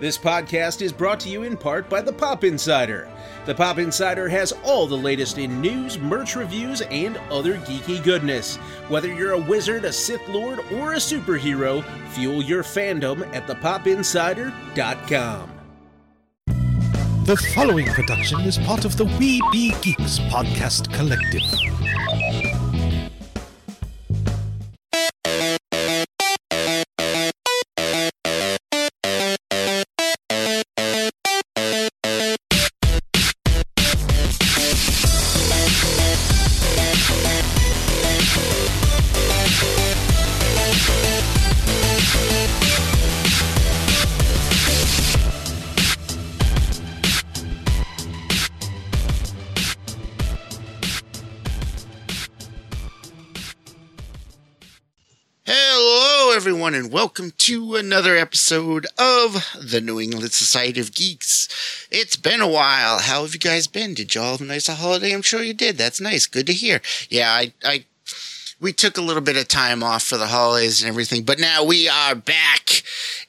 This podcast is brought to you in part by The Pop Insider. The Pop Insider has all the latest in news, merch reviews, and other geeky goodness. Whether you're a wizard, a Sith Lord, or a superhero, fuel your fandom at thepopinsider.com. The following production is part of the We Be Geeks podcast collective. And welcome to another episode of the New England Society of Geeks. It's been a while. How have you guys been? Did y'all have a nice holiday? I'm sure you did. That's nice. Good to hear. Yeah, we took a little bit of time off for the holidays and everything, but now we are back,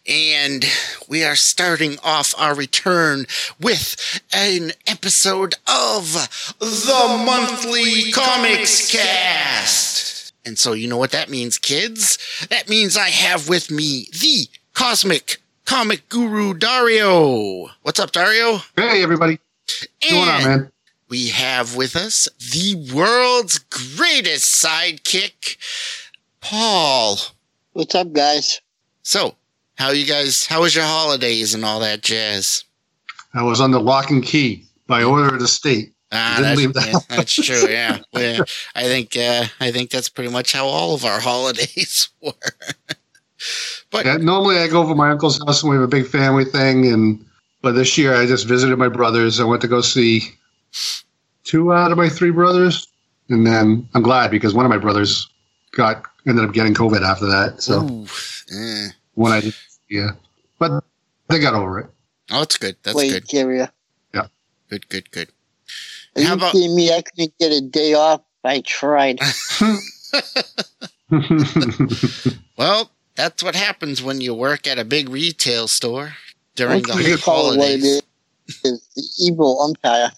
and we are starting off our return with an episode of the Monthly Comicscast. And so you know what that means, kids? That means I have with me the Cosmic Comic Guru, Dario. What's up, Dario? Hey, everybody. What's going on, man? We have with us the world's greatest sidekick, Paul. What's up, guys? So, how was your holidays and all that jazz? I was under lock and key by order of the state. That's true. Yeah. I think that's pretty much how all of our holidays were. But yeah, normally I go over to my uncle's house and we have a big family thing. But this year I just visited my brothers. I went to go see two out of my three brothers, and then I'm glad because one of my brothers ended up getting COVID after that. So One I did, yeah, but they got over it. Oh, that's good. That's good. Carrier. Yeah. Good. Are you kidding me? I couldn't get a day off. I tried. Well, that's what happens when you work at a big retail store during the holidays. The evil umpire.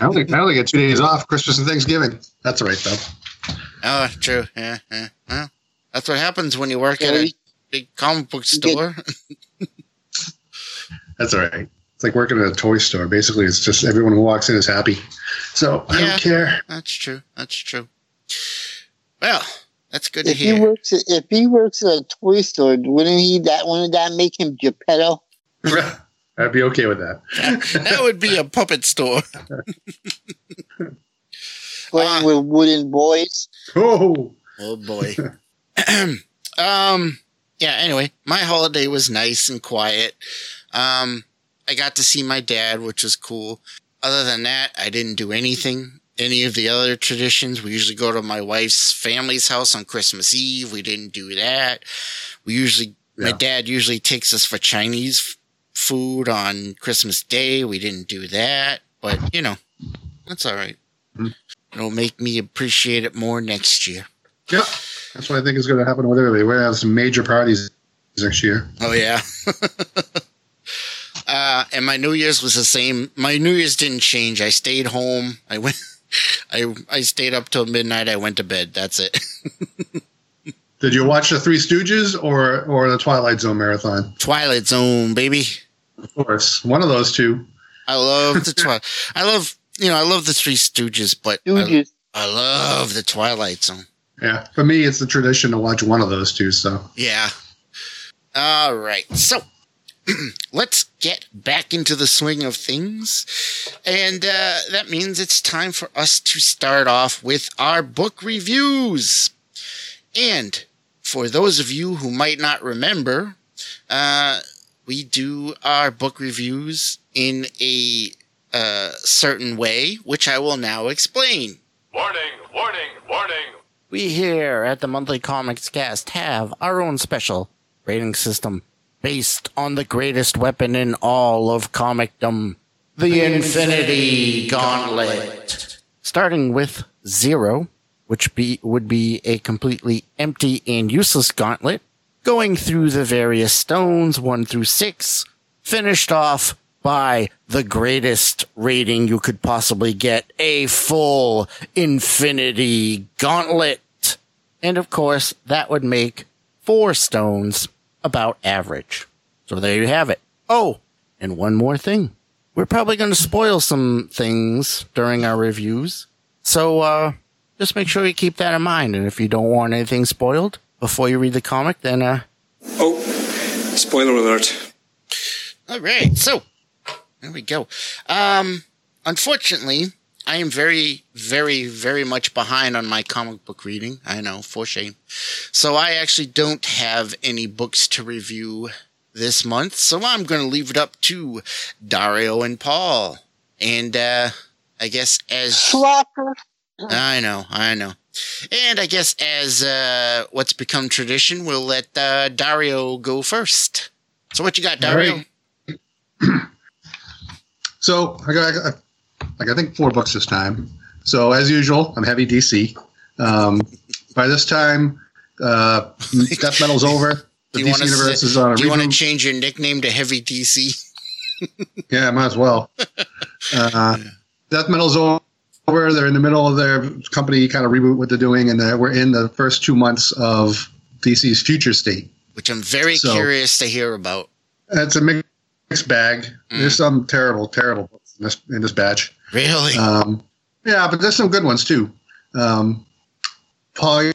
I only get 2 days off, Christmas and Thanksgiving. That's right, though. Oh, true. Yeah. Well, that's what happens when you work at a big comic book store. That's all right. It's like working at a toy store. Basically, it's just everyone who walks in is happy. So I don't care. That's true. Well, that's good to hear. If he works at a toy store, wouldn't that make him Geppetto? I'd be okay with that. That would be a puppet store. Playing with wooden boys. Oh boy. Yeah, anyway, my holiday was nice and quiet. I got to see my dad, which was cool. Other than that, I didn't do anything. Any of the other traditions, we usually go to my wife's family's house on Christmas Eve. We didn't do that. My dad usually takes us for Chinese food on Christmas Day. We didn't do that, but that's all right. Mm-hmm. It'll make me appreciate it more next year. Yeah, that's what I think is going to happen with everybody. We're going to have some major parties next year. Oh, yeah. And my New Year's was the same. My New Year's didn't change. I stayed home. I stayed up till midnight. I went to bed. That's it. Did you watch the Three Stooges or the Twilight Zone marathon? Twilight Zone, baby. Of course, one of those two. I love the Twilight. I love the Three Stooges, but I love the Twilight Zone. Yeah, for me, it's the tradition to watch one of those two. So yeah. All right, so. Let's get back into the swing of things, and that means it's time for us to start off with our book reviews. And for those of you who might not remember, we do our book reviews in a certain way, which I will now explain. Warning, warning, warning. We here at the Monthly Comicscast have our own special rating system. Based on the greatest weapon in all of comicdom, the Infinity Gauntlet. Starting with 0, which would be a completely empty and useless gauntlet, going through the various stones 1 through 6, finished off by the greatest rating you could possibly get, a full infinity gauntlet. And of course, that would make 4 stones about average. So there you have it. Oh, and one more thing. We're probably going to spoil some things during our reviews. So, just make sure you keep that in mind. And if you don't want anything spoiled before you read the comic, then, Oh, spoiler alert. All right. So, there we go. Unfortunately, I am very, very, very much behind on my comic book reading. I know, for shame. So I actually don't have any books to review this month. So I'm going to leave it up to Dario and Paul. And, I guess as... Slacker. I know. And I guess as, what's become tradition, we'll let, Dario go first. So what you got, Dario? Right. So, I think 4 books this time. So as usual, I'm heavy DC. By this time, Death Metal's over. The DC universe is on a reboot. Do you want to change your nickname to Heavy DC? Yeah, might as well. Death Metal's over. They're in the middle of their company kind of reboot what they're doing, and we're in the first 2 months of DC's future state, which I'm very curious to hear about. It's a mixed bag. There's some terrible books in this batch. Really? Yeah, but there's some good ones, too. Paul, you're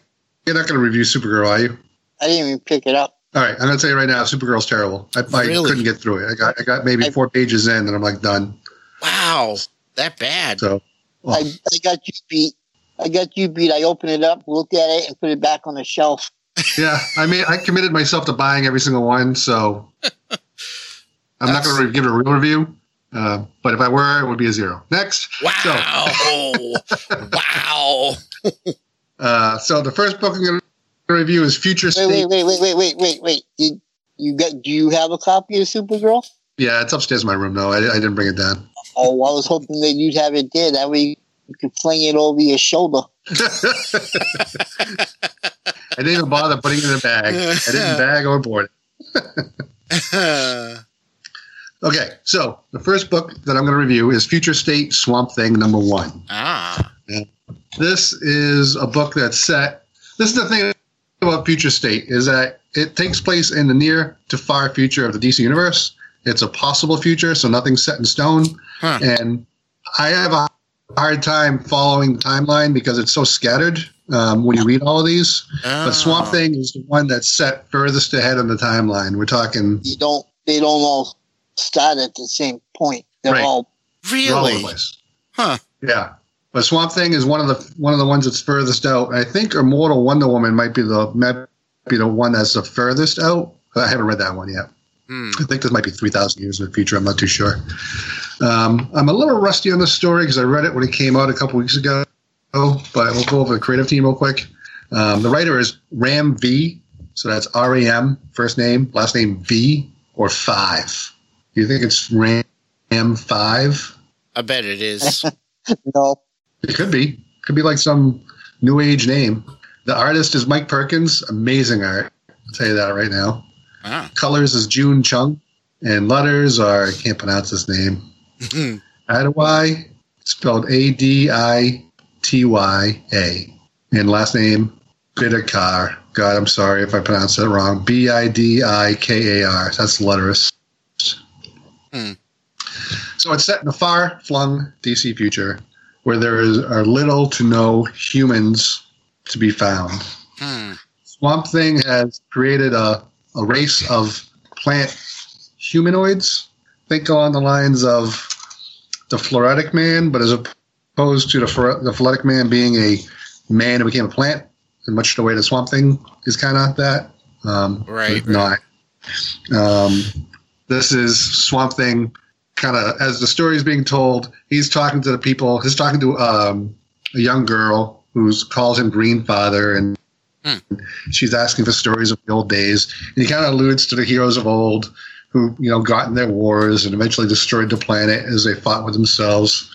not going to review Supergirl, are you? I didn't even pick it up. All right, I'm going to tell you right now, Supergirl's terrible. I couldn't get through it. I got maybe 4 pages in, and I'm like, done. Wow, that bad. So I got you beat. I opened it up, looked at it, and put it back on the shelf. Yeah, I mean, I committed myself to buying every single one, so I'm not going to give it a real review. But if I were, it would be a 0. Next. Wow. So. Wow. So the first book I'm going to review is Future State. Wait. Do you have a copy of Supergirl? Yeah, it's upstairs in my room, though. I didn't bring it down. Oh, I was hoping that you'd have it there. That way you could fling it over your shoulder. I didn't even bother putting it in a bag. I didn't bag or board it. Okay, so the first book that I'm going to review is Future State Swamp Thing #1. Ah. This is a book that's set – this is the thing about Future State is that it takes place in the near to far future of the DC Universe. It's a possible future, so nothing's set in stone. Huh. And I have a hard time following the timeline because it's so scattered when you read all of these. Oh. But Swamp Thing is the one that's set furthest ahead on the timeline. We're talking – They don't all – start at the same point. They're right. All really, all over the place. Huh? Yeah. But Swamp Thing is one of the ones that's furthest out. I think Immortal Wonder Woman might be the one that's the furthest out. I haven't read that one yet. I think this might be 3,000 years in the future. I'm not too sure. I'm a little rusty on this story because I read it when it came out a couple weeks ago. But we'll go over the creative team real quick. The writer is Ram V. So that's R-A-M, first name, last name V or 5. Do you think it's Ram 5? I bet it is. No. It could be. It could be like some new age name. The artist is Mike Perkins. Amazing art. I'll tell you that right now. Wow. Colors is June Chung. And letters are, I can't pronounce his name. Aditya, spelled A-D-I-T-Y-A. And last name, Bidikar. God, I'm sorry if I pronounced that wrong. B-I-D-I-K-A-R. That's letters. So it's set in a far-flung DC future where there are little to no humans to be found. Swamp Thing has created a race of plant humanoids. Think along the lines of the Phloretic Man, but as opposed to the Phloretic Man being a man who became a plant, in much the way the Swamp Thing is kind of that. Right. Not. This is Swamp Thing, kind of as the story is being told. He's talking to the people. He's talking to a young girl who calls him Greenfather, and she's asking for stories of the old days. And he kind of alludes to the heroes of old who, you know, got in their wars and eventually destroyed the planet as they fought with themselves,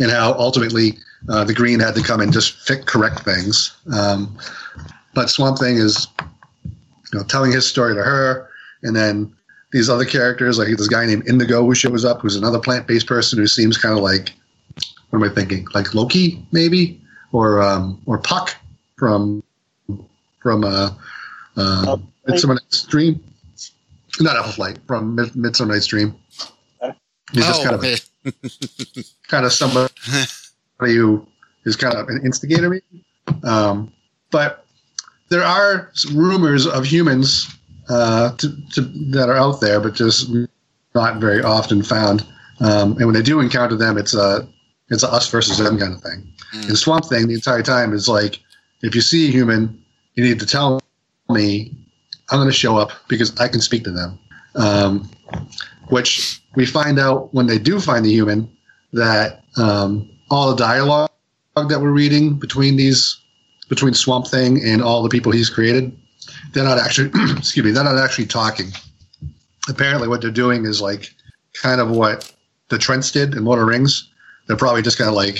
and how ultimately the Green had to come and just correct things. But Swamp Thing is, you know, telling his story to her, and then these other characters, like this guy named Indigo who shows up, who's another plant-based person who seems kind of like, what am I thinking? Like Loki, maybe, or Puck from Midsummer Night's Dream. Not Alphaflight, from Midsummer Night's Dream. He's just kind of somebody who is kind of an instigator, maybe. But there are rumors of humans that are out there, but just not very often found. And when they do encounter them, it's a us versus them kind of thing. Mm. And Swamp Thing the entire time is like, if you see a human, you need to tell me. I'm going to show up because I can speak to them. Which we find out when they do find the human that all the dialogue that we're reading between Swamp Thing and all the people he's created, they're not actually they're not actually talking. Apparently, what they're doing is like kind of what the Trents did in Lord of the Rings. They're probably just kind of like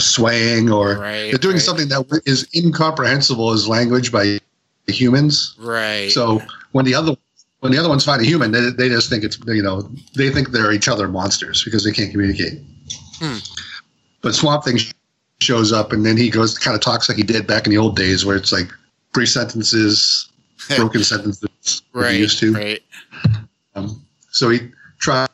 swaying or they're doing something that is incomprehensible as language by humans. Right. So when the other ones find a human, they just think it's they think they're each other monsters because they can't communicate. Hmm. But Swamp Thing shows up and then he goes kind of talks like he did back in the old days, where it's like brief sentences, broken sentences, like he used to. Right. So he tries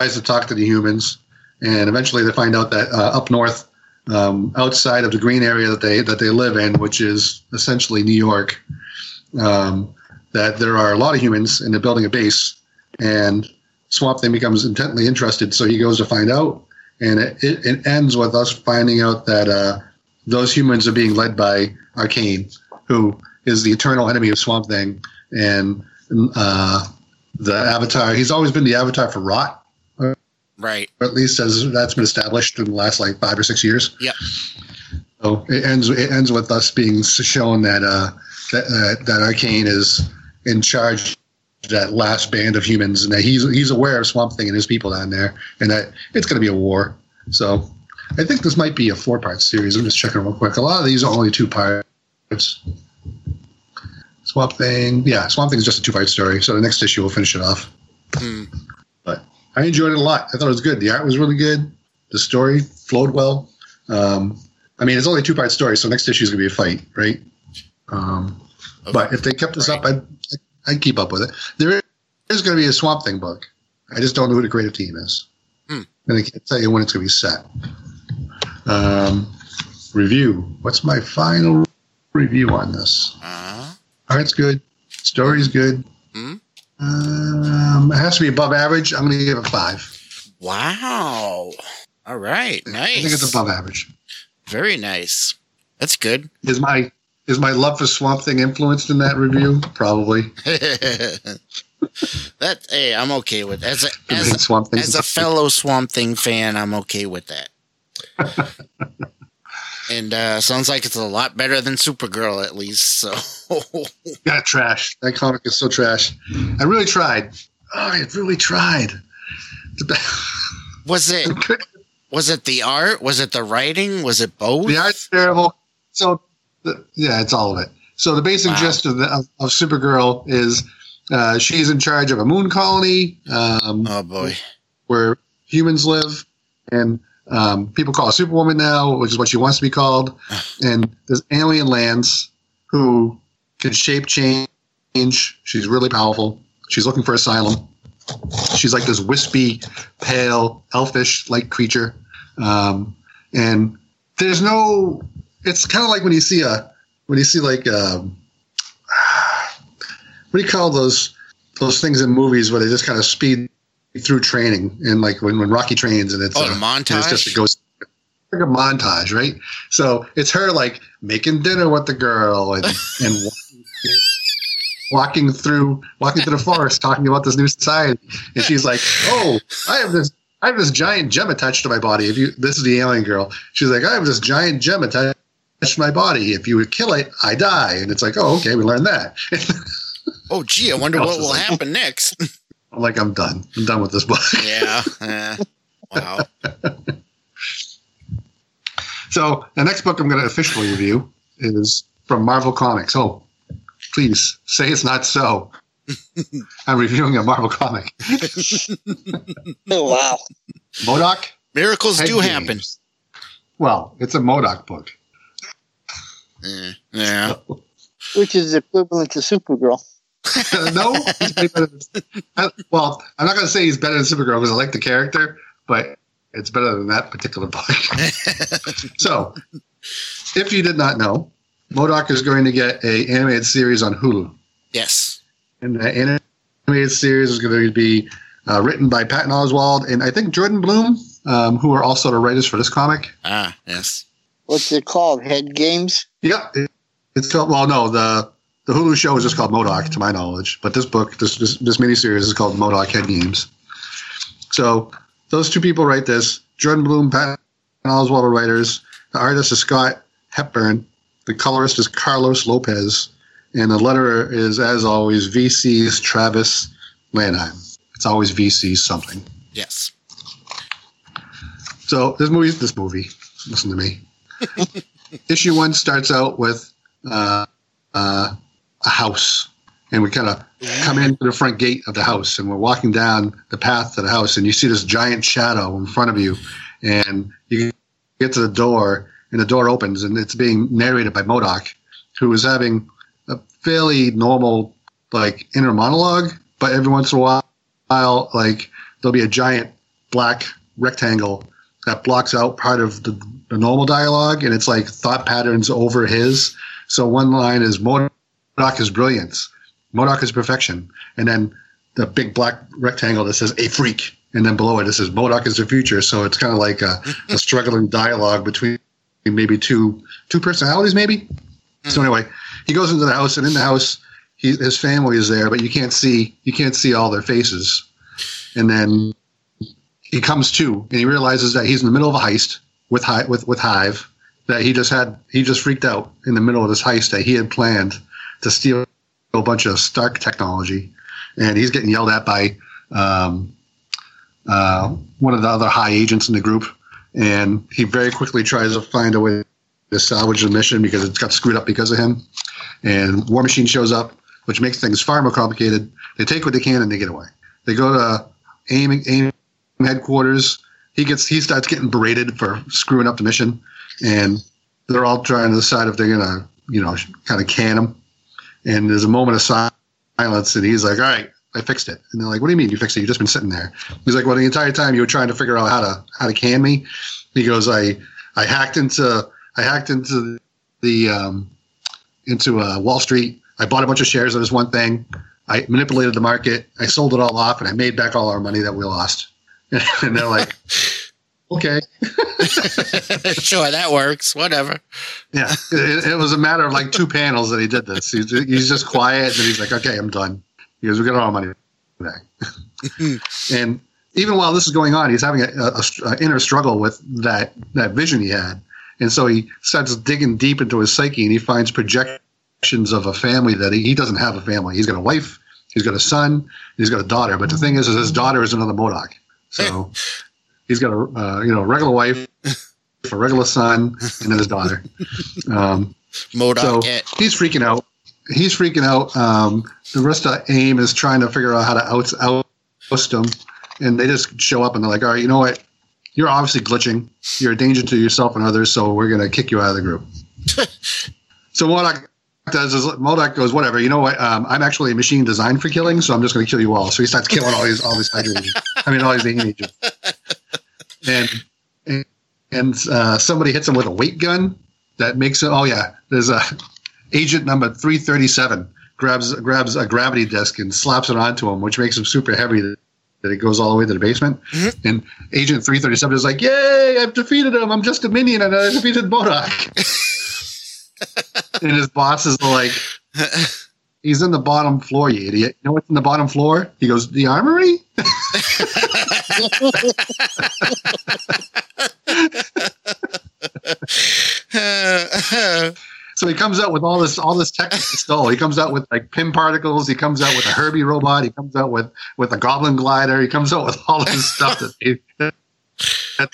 to talk to the humans, and eventually they find out that up north, outside of the green area that they live in, which is essentially New York, that there are a lot of humans and they're building a base, and Swamp Thing becomes intensely interested, so he goes to find out, and it ends with us finding out that those humans are being led by Arcane, who is the eternal enemy of Swamp Thing, and the Avatar. He's always been the Avatar for Rot, right? Or at least as that's been established in the last 5 or 6 years. Yeah. So it ends with us being shown that Arcane is in charge of that last band of humans, and that he's aware of Swamp Thing and his people down there, and that it's going to be a war. So I think this might be a 4-part series. I'm just checking real quick. A lot of these are only 2 parts. Swamp Thing is just a 2-part story. So the next issue will finish it off. Hmm. But I enjoyed it a lot. I thought it was good. The art was really good. The story flowed well. It's only a 2-part story, so next issue is going to be a fight, right? Okay. But if they kept this up, I'd keep up with it. There is going to be a Swamp Thing book. I just don't know who the creative team is. Hmm. And I can't tell you when it's going to be set. Review. What's my final review on this? Art's good. Story's good. Hmm? It has to be above average. I'm going to give it 5. Wow. All right. Nice. I think it's above average. Very nice. That's good. Is my love for Swamp Thing influenced in that review? Probably. I'm okay with that. As a fellow Swamp Thing fan, I'm okay with that. And sounds like it's a lot better than Supergirl, at least. So. Yeah, trash. That comic is so trash. I really tried. Was it the art? Was it the writing? Was it both? The art's terrible. So. It's all of it. So the basic gist of Supergirl is she's in charge of a moon colony. Where humans live, and people call her Superwoman now, which is what she wants to be called. And there's alien lands who can shape change. She's really powerful. She's looking for asylum. She's like this wispy, pale, elfish-like creature. And there's no. It's kind of like when you see what do you call those things in movies where they just kind of speed through training, and like when Rocky trains and it's a montage. It's just like a montage, right? So it's her like making dinner with the girl and walking through the forest talking about this new society, and she's like, "Oh, I have this giant gem attached to my body. This is the alien girl. She's like, I have this giant gem attached." My body. If you would kill it, I die. And it's like, oh, okay, we learned that. Oh, gee, I wonder what will happen next. I'm like, I'm done with this book. Yeah. Wow. So the next book I'm going to officially review is from Marvel Comics. Oh, please say it's not so. I'm reviewing a Marvel comic. Oh, wow. MODOK. Miracles do happen. Well, it's a MODOK book. Yeah. So. Which is equivalent to Supergirl. No. Well, I'm not going to say he's better than Supergirl because I like the character, but it's better than that particular book. So, if you did not know, MODOK is going to get an animated series on Hulu. Yes. And the animated series is going to be written by Patton Oswalt and I think Jordan Bloom, who are also the writers for this comic. Ah, yes. What's it called? Head Games? Yeah. It's called, well, no, the Hulu show is just called MODOK, to my knowledge. But this book, this miniseries is called MODOK Head Games. So those two people write this. Jordan Bloom, Patton Oswalt are writers. The artist is Scott Hepburn. The colorist is Carlos Lopez. And the letterer is, as always, VCs Travis Lanheim. It's always VCs something. Yes. So this movie, listen to me. Issue 1 starts out with a house. And we kind of come into the front gate of the house. And we're walking down the path to the house. And you see this giant shadow in front of you. And you get to the door. And the door opens. And it's being narrated by MODOK, who is having a fairly normal, like, inner monologue, but every once in a while, like, there'll be a giant black rectangle that blocks out part of the normal dialogue, and it's like thought patterns over his. So one line is, MODOK is brilliance, MODOK is perfection, and then the big black rectangle that says, a freak, and then below it, it says, MODOK is the future. So it's kind of like a struggling dialogue between maybe two personalities, maybe? So anyway, he goes into the house, and in the house, his family is there, but you can't see all their faces. And then he comes to, and he realizes that he's in the middle of a heist with Hive, that he just freaked out in the middle of this heist that he had planned to steal a bunch of Stark technology, and he's getting yelled at by one of the other high agents in the group, and he very quickly tries to find a way to salvage the mission because it's got screwed up because of him. And War Machine shows up, which makes things far more complicated. They take what they can and they get away. They go to AIM headquarters. He starts getting berated for screwing up the mission, and they're all trying to decide if they're gonna, kind of can him. And there's a moment of silence, and he's like, "All right, I fixed it." And they're like, "What do you mean you fixed it? You've just been sitting there." He's like, "Well, the entire time you were trying to figure out how to can me." He goes, I hacked into Wall Street. I bought a bunch of shares of this one thing. I manipulated the market. I sold it all off, and I made back all our money that we lost. And they're like, okay. Sure, that works. Whatever. Yeah. It was a matter of like two panels that he did this. He's just quiet, and he's like, okay, I'm done. He goes, we got all our money back. And even while this is going on, he's having an inner struggle with that vision he had. And so he starts digging deep into his psyche, and he finds projections of a family that he doesn't have a family. He's got a wife, he's got a son, he's got a daughter. But the thing is his daughter is another MODOK. So he's got a regular wife, a regular son, and then his daughter. MODOK. So he's freaking out. The rest of AIM is trying to figure out how to oust him, and they just show up and they're like, all right, you know what? You're obviously glitching. You're a danger to yourself and others, so we're going to kick you out of the group. So MODOK goes, whatever, you know what? I'm actually a machine designed for killing, so I'm just going to kill you all. So he starts killing all these agents. All these agents. And somebody hits him with a weight gun that makes it. Oh yeah, there's a agent number 337 grabs a gravity disc and slaps it onto him, which makes him super heavy. That it goes all the way to the basement. Mm-hmm. And Agent 337 is like, yay, I've defeated him. I'm just a minion, and I defeated MODOK. And his boss is like, he's in the bottom floor, you idiot. You know what's in the bottom floor? He goes, the armory? So he comes out with all this tech he stole. He comes out with like Pym particles. He comes out with a Herbie robot. He comes out with a Goblin glider. He comes out with all this stuff that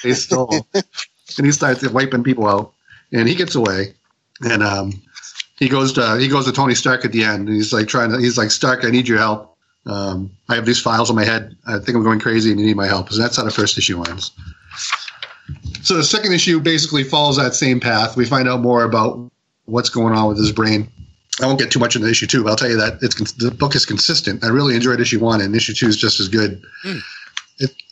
they stole, and he starts wiping people out. And he gets away, and He goes to Tony Stark at the end, and he's like, Stark, I need your help. I have these files in my head. I think I'm going crazy, and you need my help. So that's how the first issue ends. So the second issue basically follows that same path. We find out more about what's going on with his brain. I won't get too much into issue two, but I'll tell you that the book is consistent. I really enjoyed issue one, and issue two is just as good.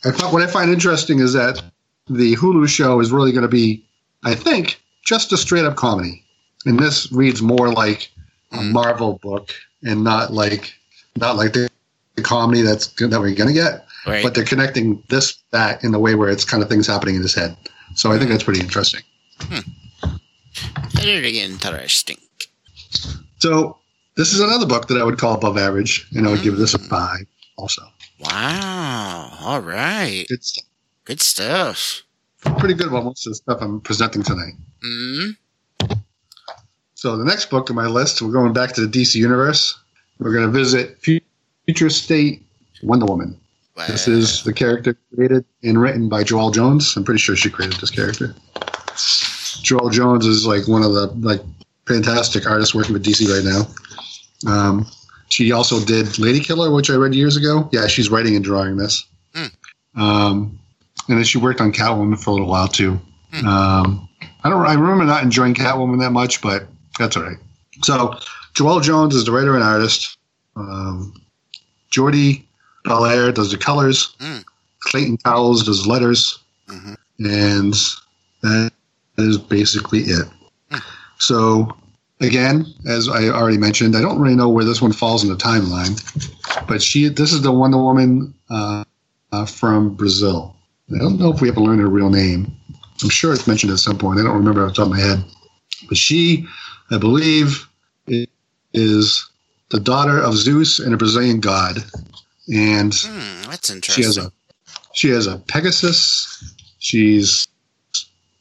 What I find interesting is that the Hulu show is really going to be, I think, just a straight-up comedy. And this reads more like a Marvel book and not like the comedy that we're going to get. Right. But they're connecting this back in the way where it's kind of things happening in his head. So I think that's pretty interesting. Very interesting. So this is another book that I would call above average, and I would give this a 5 also. Wow. All right. Good stuff. Pretty good one. Most of the stuff I'm presenting tonight. So the next book on my list, we're going back to the DC Universe. We're going to visit Future State Wonder Woman. Wow. This is the character created and written by Joelle Jones. I'm pretty sure she created this character. Joelle Jones is like one of the fantastic artists working with DC right now. She also did Lady Killer, which I read years ago. Yeah, she's writing and drawing this. And then she worked on Catwoman for a little while too. I remember not enjoying Catwoman that much, but that's all right. So Joelle Jones is the writer and artist. Jordi Belair does the colors. Clayton Cowles does letters. And that is basically it. So again, as I already mentioned, I don't really know where this one falls in the timeline, but this is the Wonder Woman from Brazil. I don't know if we ever learned her real name. I'm sure it's mentioned at some point. I don't remember off the top of my head. But she, I believe, is the daughter of Zeus and a Brazilian god. And that's interesting. She has a Pegasus. She's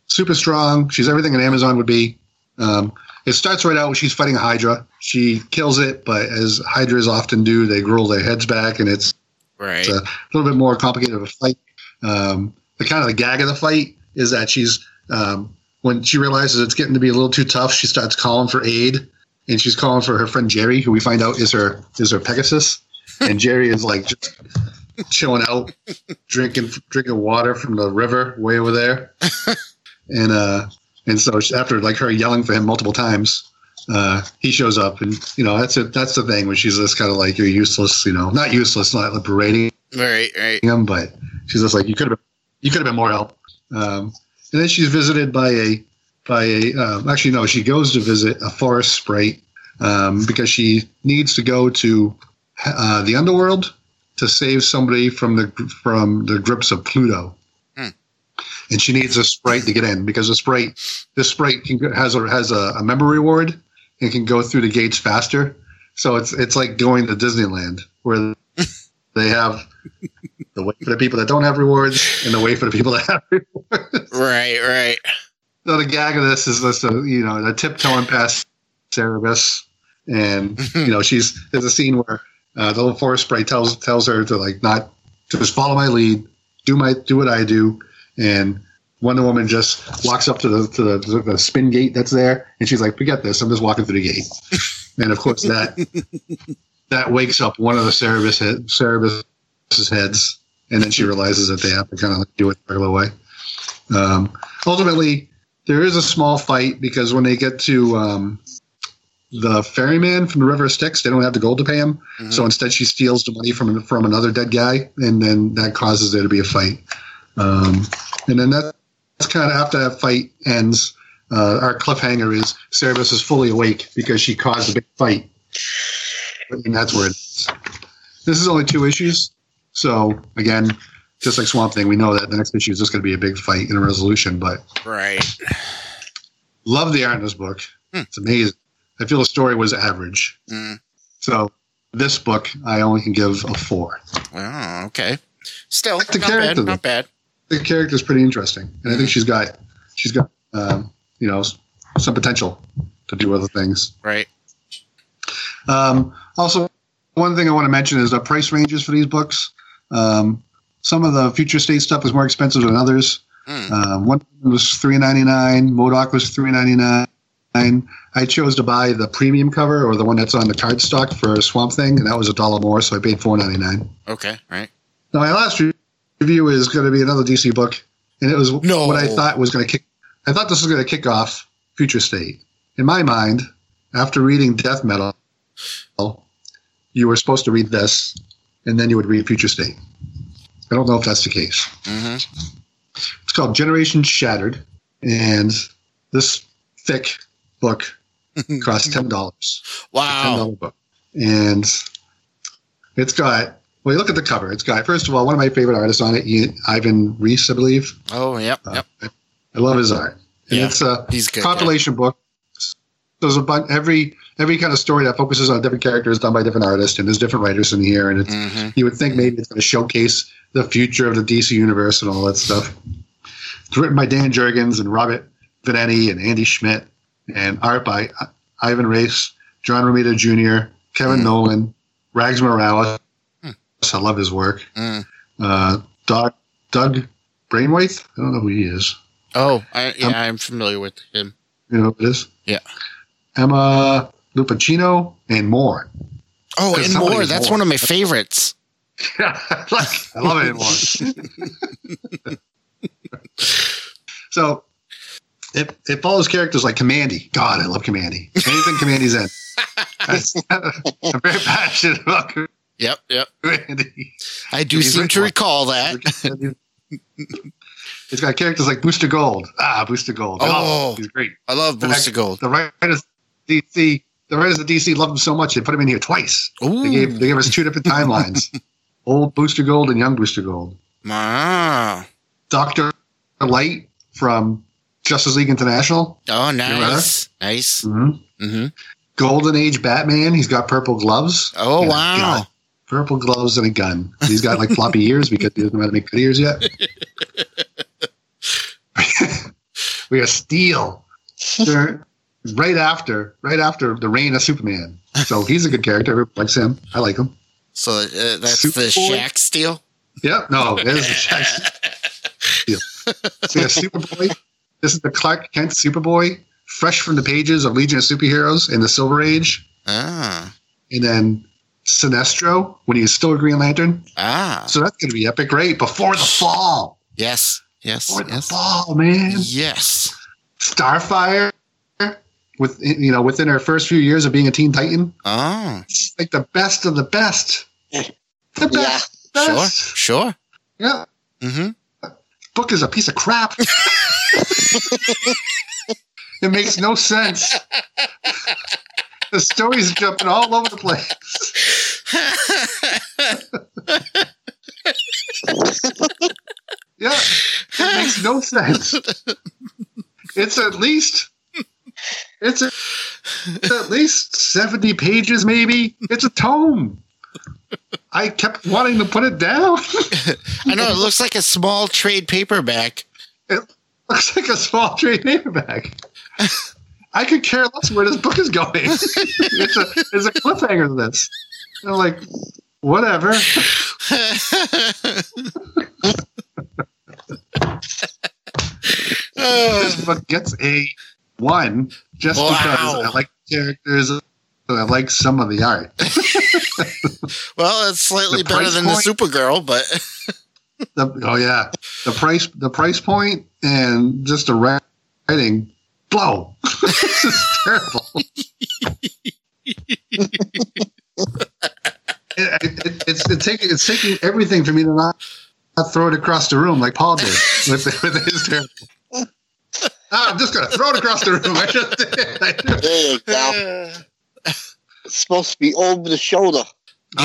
super strong. She's everything an Amazon would be. It starts right out when she's fighting a Hydra. She kills it, but as Hydras often do, they roll their heads back, and it's a little bit more complicated of a fight. The kind of the gag of the fight is that she's when she realizes it's getting to be a little too tough, she starts calling for aid, and she's calling for her friend Jerry, who we find out is her Pegasus, and Jerry is like just chilling out, drinking water from the river way over there, and so after her yelling for him multiple times, he shows up, and that's it. That's the thing when she's just kind of like, you're useless, not useless, not liberating him, but she's just like, you could have been more help. And then she's visited she goes to visit a forest sprite because she needs to go to the underworld to save somebody from the grips of Pluto. And she needs a sprite to get in because the sprite has a member reward and can go through the gates faster. So it's like going to Disneyland where they have the way for the people that don't have rewards and the way for the people that have rewards. Right. So the gag of this is just the tiptoeing past Cerebus, and there's a scene where the little forest sprite tells her to not to just follow my lead, do what I do. And Wonder Woman just walks up to the spin gate that's there, and she's like, "Forget this! I'm just walking through the gate." And of course, that wakes up one of the Cerebus's heads, and then she realizes that they have to kind of do it the regular way. Ultimately, there is a small fight because when they get to the ferryman from the River of Styx, they don't have the gold to pay him, so instead she steals the money from another dead guy, and then that causes there to be a fight. And then that's kind of after that fight ends. Our cliffhanger is Cerebus is fully awake because she caused a big fight, and that's where it is. This is only 2 issues, so again, just like Swamp Thing, we know that the next issue is just going to be a big fight and a resolution. But love the art in this book; it's amazing. I feel the story was average, so this book I only can give a 4. Oh, okay, still like not bad. The character's pretty interesting, and I think she's got some potential to do other things. Right. Also, one thing I want to mention is the price ranges for these books. Some of the Future State stuff is more expensive than others. One was $3.99, Modoc was $3.99, I chose to buy the premium cover or the one that's on the cardstock for Swamp Thing, and that was $1 more, so I paid $4.99. Okay, all right. Now, my last review is going to be another DC book, and it was what I thought was going to kick. I thought this was going to kick off Future State. In my mind, after reading Death Metal, you were supposed to read this, and then you would read Future State. I don't know if that's the case. Mm-hmm. It's called Generation Shattered, and this thick book costs $10. Wow. $10 book. And it's got, well, you look at the cover. It's got, first of all, one of my favorite artists on it, Ivan Reis, I believe. Oh, yep. I love his art. And yeah, it's a compilation book. There's a bunch, every kind of story that focuses on different characters done by different artists, and there's different writers in here, and it's, mm-hmm. you would think maybe it's going to showcase the future of the DC universe and all that stuff. It's written by Dan Jurgens and Robert Venditti and Andy Schmidt, and art by Ivan Reis, John Romita Jr., Kevin Nolan, Rags Morales. I love his work. Doug Brainwaith. I don't know who he is. Oh, I'm familiar with him. You know who it is? Yeah. Emma Lupacino and more. Oh, and more. That's one of my favorites. Yeah, I love it and more. So it follows characters like Commandy. God, I love Commandy. Anything Commandy's in. I'm very passionate about Commandy. Yep. I do seem to recall that. It's got characters like Booster Gold. Booster Gold. Oh, he's great. I love Booster Gold. The writers of DC loved him so much they put him in here twice. Ooh. They gave us two different timelines: old Booster Gold and young Booster Gold. Ah. Dr. Light from Justice League International. Oh, nice, nice. Mm-hmm. Mm-hmm. Golden Age Batman. He's got purple gloves. Oh, and wow! Purple gloves and a gun. He's got like floppy ears because he doesn't know how to make good ears yet. We have Steel. Right after the reign of Superman. So he's a good character. Everyone likes him. I like him. So that's Super the Shaq Steel? Yep. No, it is the Shaq Steel. So yeah, Superboy. This is the Clark Kent Superboy, fresh from the pages of Legion of Superheroes in the Silver Age. Ah. And then Sinestro, when he is still a Green Lantern. Ah. So that's going to be epic, right? Before the fall. Yes. Before the fall, man. Yes. Starfire. Within her first few years of being a Teen Titan. Oh. It's like the best of the best. The best. Yeah. Best. Sure. Yeah. Mm-hmm. Book is a piece of crap. It makes no sense. The story's jumping all over the place. Yeah. It makes no sense. It's at least 70 pages, maybe. It's a tome. I kept wanting to put it down. I know. It looks like a small trade paperback. I could care less where this book is going. It's a cliffhanger to this. And I'm like, whatever. This book gets a 1 just because I like the characters and I like some of the art. Well, it's slightly better than the Supergirl, but the price point and just the writing blow. This is terrible. It's taking everything for me to not throw it across the room like Paul did with his terrible. I'm just going to throw it across the room. I just did. There you go. It's supposed to be over the shoulder. Yeah. Oh,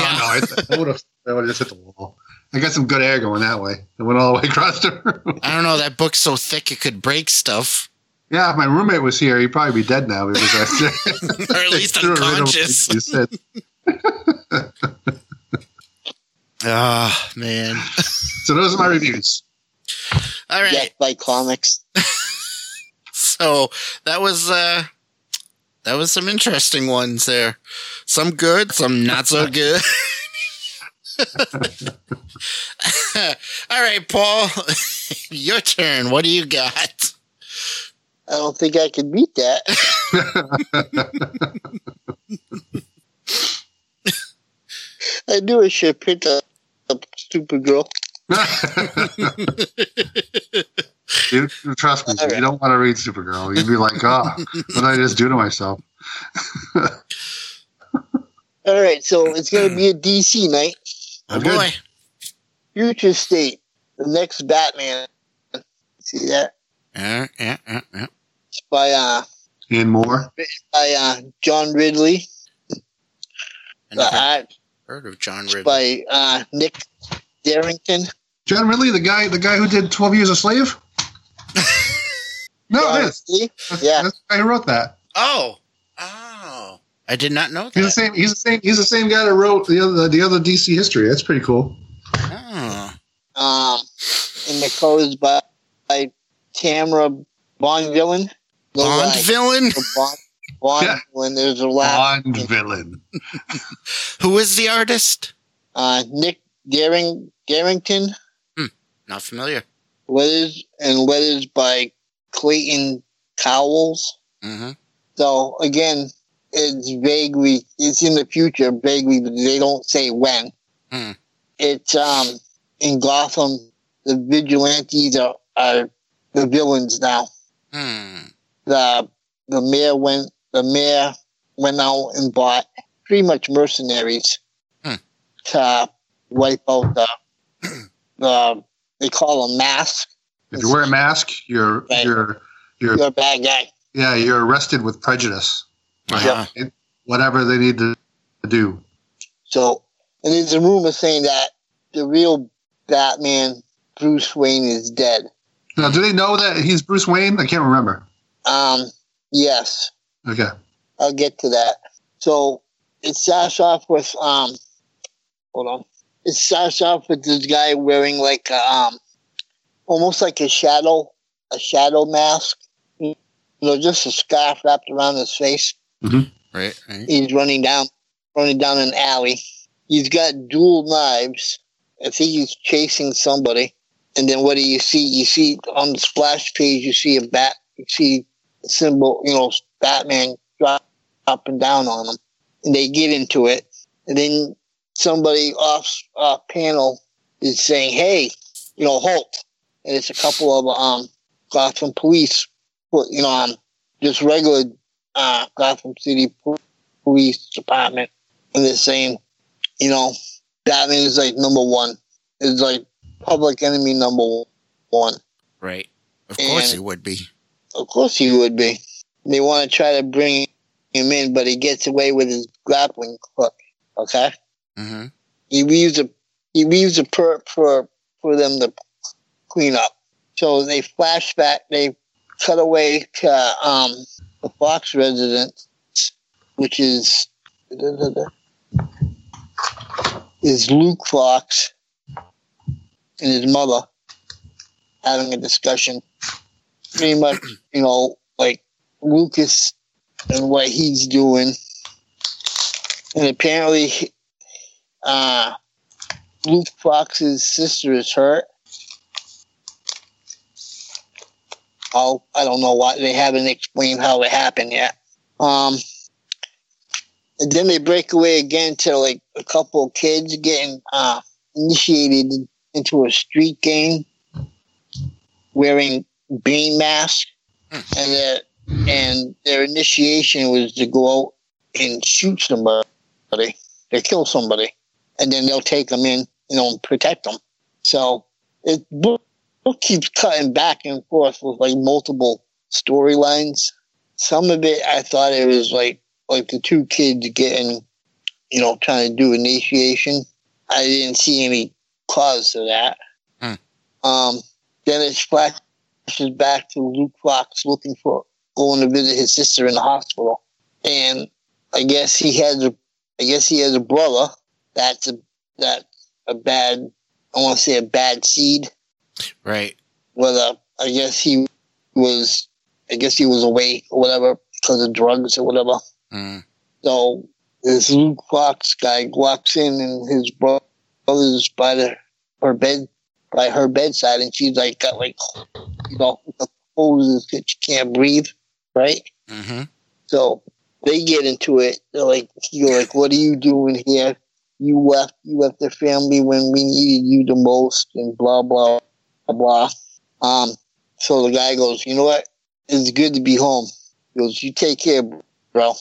no. I would have just hit the wall. I got some good air going that way. It went all the way across the room. I don't know. That book's so thick it could break stuff. Yeah, if my roommate was here, he'd probably be dead now. It was or at least unconscious. Ah, oh, man. So those are my reviews. All right. Death by comics. So that was some interesting ones there. Some good, some not so good. All right, Paul, your turn. What do you got? I don't think I can beat that. I knew I should pick up stupid girl. Dude, trust me, right. You don't want to read Supergirl. You'd be like, what did I just do to myself? All right, so it's going to be a DC night. Oh, boy. Future State, the next Batman. See that? Yeah. It's by, Ian Moore. By John Ridley. I heard of John Ridley. By Nick Derington. John Ridley, the guy who did 12 Years a Slave? No, yeah, it is. That's the guy who wrote that. Oh. I did not know that. He's the same guy that wrote the other DC history. That's pretty cool. Oh. And the code is by Tamara Bond-Villain. Bond-Villain? Bond-Villain. There's a lot. Bond-Villain. Who is the artist? Nick Derington. Not familiar. Letters by Clayton Cowles. Mm-hmm. So, again, it's in the future, vaguely, but they don't say when. Mm. It's in Gotham, the vigilantes are the villains now. Mm. The mayor went out and bought pretty much mercenaries to wipe out the they call them masks. If you wear a mask, you're a bad guy. Yeah, you're arrested with prejudice. Uh-huh. Yep. Whatever they need to do. So, and there's a rumor saying that the real Batman, Bruce Wayne, is dead. Now, do they know that he's Bruce Wayne? I can't remember. Yes. Okay. I'll get to that. So, it starts off with, hold on. It starts off with this guy wearing like almost like a shadow mask, just a scarf wrapped around his face. Mm-hmm. Right. He's running down an alley. He's got dual knives. I think he's chasing somebody. And then what do you see? You see on the splash page, you see a symbol, Batman drop up and down on him, and they get into it, and then somebody off panel is saying, hey, halt. And it's a couple of Gotham police, just regular Gotham City Police Department. And they're saying, Batman is like number one. It's like public enemy number one. Right. Of course he would be. They want to try to bring him in, but he gets away with his grappling hook. Okay? Mm-hmm. He leaves a perp for them to clean up. So they flashback. They cut away to the Fox residence, which is Luke Fox and his mother having a discussion. Pretty much, like Lucas and what he's doing, and apparently. Luke Fox's sister is hurt. Oh, I don't know why. They haven't explained how it happened yet. And then they break away again to like a couple of kids getting initiated into a street gang wearing Bane masks. And their initiation was to go out and shoot somebody. They kill somebody. And then they'll take them in, and protect them. So it book keeps cutting back and forth with like multiple storylines. Some of it, I thought it was like the two kids getting, trying to do initiation. I didn't see any cause to that. Hmm. Then it flashes back to Luke Fox going to visit his sister in the hospital, and I guess he has a brother. That's a bad. I want to say a bad seed, right? Whether I guess he was away or whatever because of drugs or whatever. Mm. So this Luke Fox guy walks in and his brother's by her bedside, and she's like got like hoses because you can't breathe, right? Mm-hmm. So they get into it. They're like, you're like, what are you doing here? You left the family when we needed you the most, and blah, blah, blah. So the guy goes, you know what? It's good to be home. He goes, you take care, bro.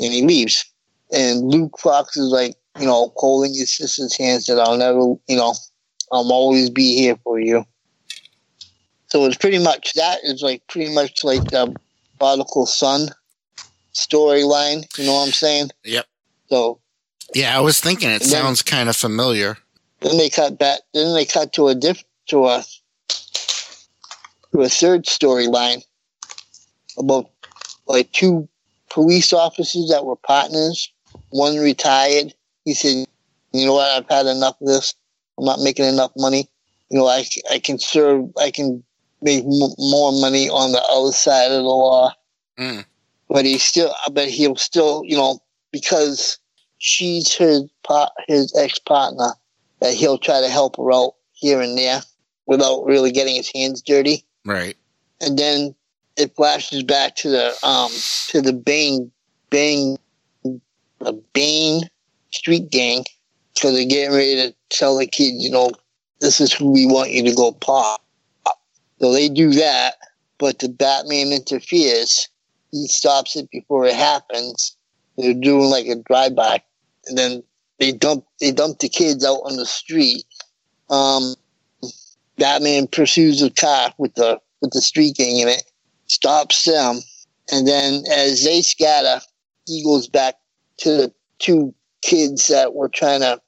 And he leaves. And Luke Fox is like, you know, holding his sister's hands that I'll never, you know, I'll always be here for you. So it's pretty much that. It's like pretty much like the Prodigal Son storyline. You know what I'm saying? Yep. So. Yeah, I was thinking it sounds kind of familiar. Then they cut back. Then they cut to a third storyline about like two police officers that were partners. One retired. He said, "You know what? I've had enough of this. I'm not making enough money. You know, I can serve. I can make more money on the other side of the law." Mm. But he'll still, you know, because she's his ex-partner, that he'll try to help her out here and there without really getting his hands dirty. Right. And then it flashes back to the Bane street gang. So they're getting ready to tell the kids, you know, this is who we want you to go pop. So they do that, but the Batman interferes. He stops it before it happens. They're doing like a drive-by, and then they dump the kids out on the street. Batman pursues a car with the street gang in it, stops them, and then as they scatter, he goes back to the two kids that were trying to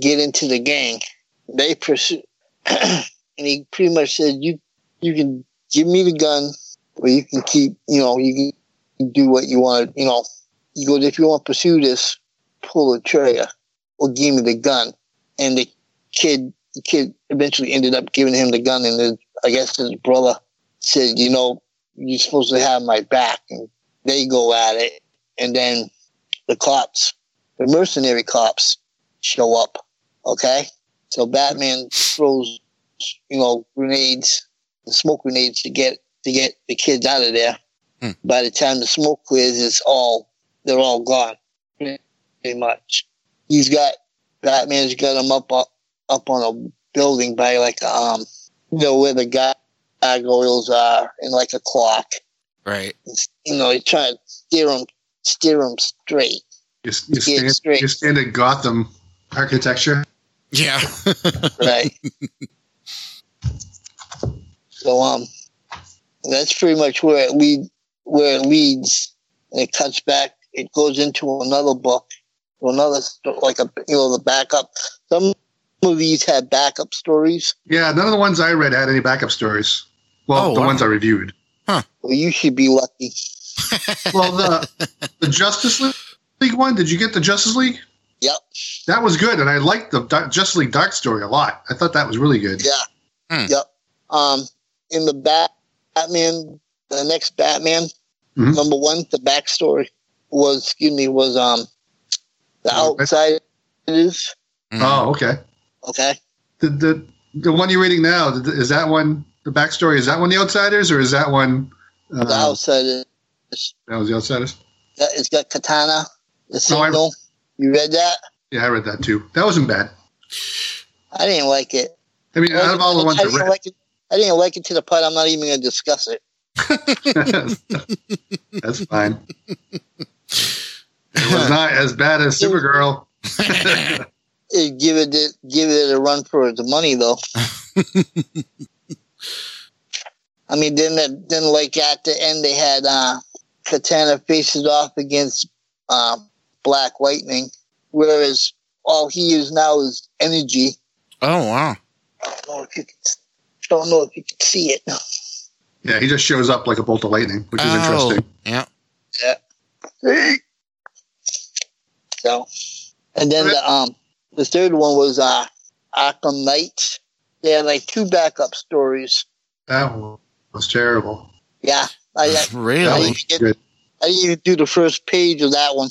get into the gang. They pursue, and he pretty much said, "You can give me the gun, or you can keep. You know, you can do what you want. You know." He goes, if you want to pursue this, pull the trigger or give me the gun. And the kid eventually ended up giving him the gun. And his brother said, you know, you're supposed to have my back. And they go at it. And then the mercenary cops show up. Okay. So Batman throws, you know, smoke grenades to get the kids out of there. Hmm. By the time the smoke clears, they're all gone, pretty much. Batman's got them up on a building by like, you know, where the gargoyles are and like a clock. Right. It's, you know, he's trying to steer them straight. Your standard Gotham architecture. Yeah. Right. So, that's pretty much where it leads. And it cuts back. It goes into another book, the backup. Some movies have backup stories. Yeah, none of the ones I read had any backup stories. Well, the ones I reviewed. Huh. Well, you should be lucky. Well, the Justice League one. Did you get the Justice League? Yep. That was good, and I liked the Justice League Dark story a lot. I thought that was really good. Yeah. Hmm. Yep. In the Batman, the next Batman. Mm-hmm. Number one, the backstory was the Outsiders. Oh, okay. Okay. The one you're reading now, is that one, the backstory, is that one the Outsiders, or is that one? The Outsiders. That was the Outsiders? It's got Katana, the Signal. You read that? Yeah, I read that too. That wasn't bad. I didn't like it. I mean, out of all the ones I read. I didn't like it to the part I'm not even going to discuss it. That's fine. It was not as bad as Supergirl. Give it a run for the money, though. I mean, then like at the end they had Katana faces off against Black Lightning, whereas all he is now is energy. Oh wow! I don't know if you can see it. Yeah, he just shows up like a bolt of lightning, which is interesting. Yeah. So, and then the third one was Arkham Knight. They had like two backup stories. That was terrible. Yeah, really. I didn't even do the first page of that one.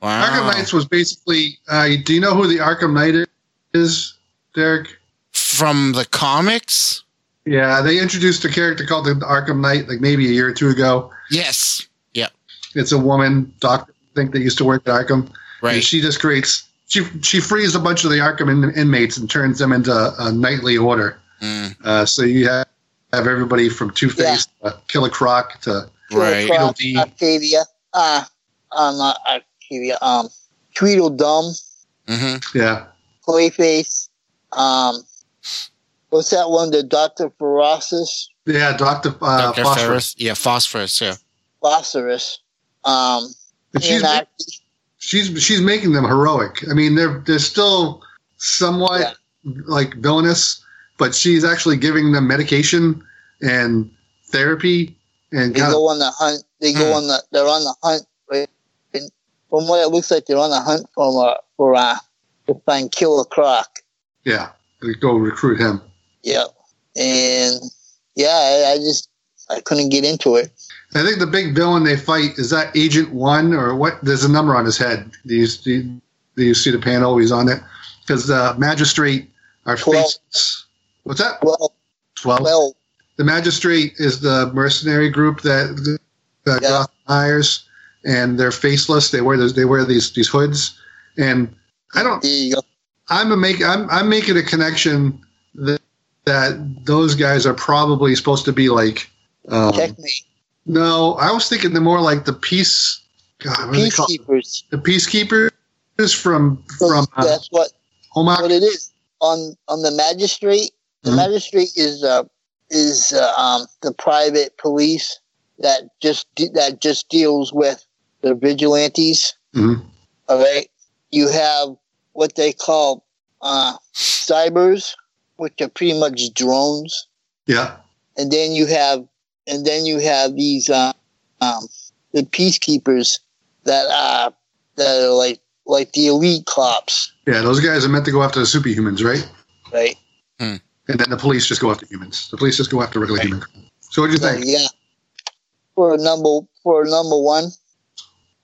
Wow. Arkham Knights was basically. Do you know who the Arkham Knight is, Derek? From the comics. Yeah, they introduced a character called the Arkham Knight like maybe a year or two ago. Yes. Yep. It's a woman doctor, I think, that used to work at Arkham. Right. And she just creates – she frees a bunch of the Arkham inmates and turns them into a knightly order. Mm. So you have everybody from Two-Face to Killer Croc to Tweedledee. Not Octavia. Tweedledum. Mm-hmm. Yeah. Clayface. What's that one? The Dr. Ferozis? Yeah, Dr. Phosphorus. Yeah, Phosphorus. Yeah. Phosphorus. She's making them heroic. I mean, they're still somewhat like villainous, but she's actually giving them medication and therapy. And they go on the hunt. They're on the hunt. And from what it looks like, they're on the hunt to find Killer Croc. Yeah, they go recruit him. Yep. And I couldn't get into it. I think the big villain they fight is that Agent One or what? There's a number on his head. Do you see the panel? He's on it because the magistrate are 12. Faceless. What's that? 12. The magistrate is the mercenary group that Gotham hires, and they're faceless. They wear these hoods, and I don't. There you go. I'm making a connection that those guys are probably supposed to be like. Technique. No, I was thinking they're more like the peace. God, what peacekeepers. The peacekeepers from. That's what it is on the magistrate. The magistrate is the private police that just deals with the vigilantes. Mm-hmm. All right, you have what they call cybers, which are pretty much drones. Yeah, and then you have these the peacekeepers that are like the elite cops. Yeah, those guys are meant to go after the superhumans, right? Right. Hmm. And then the police just go after humans. The police just go after regular humans. So what do you think? Yeah. For a number one,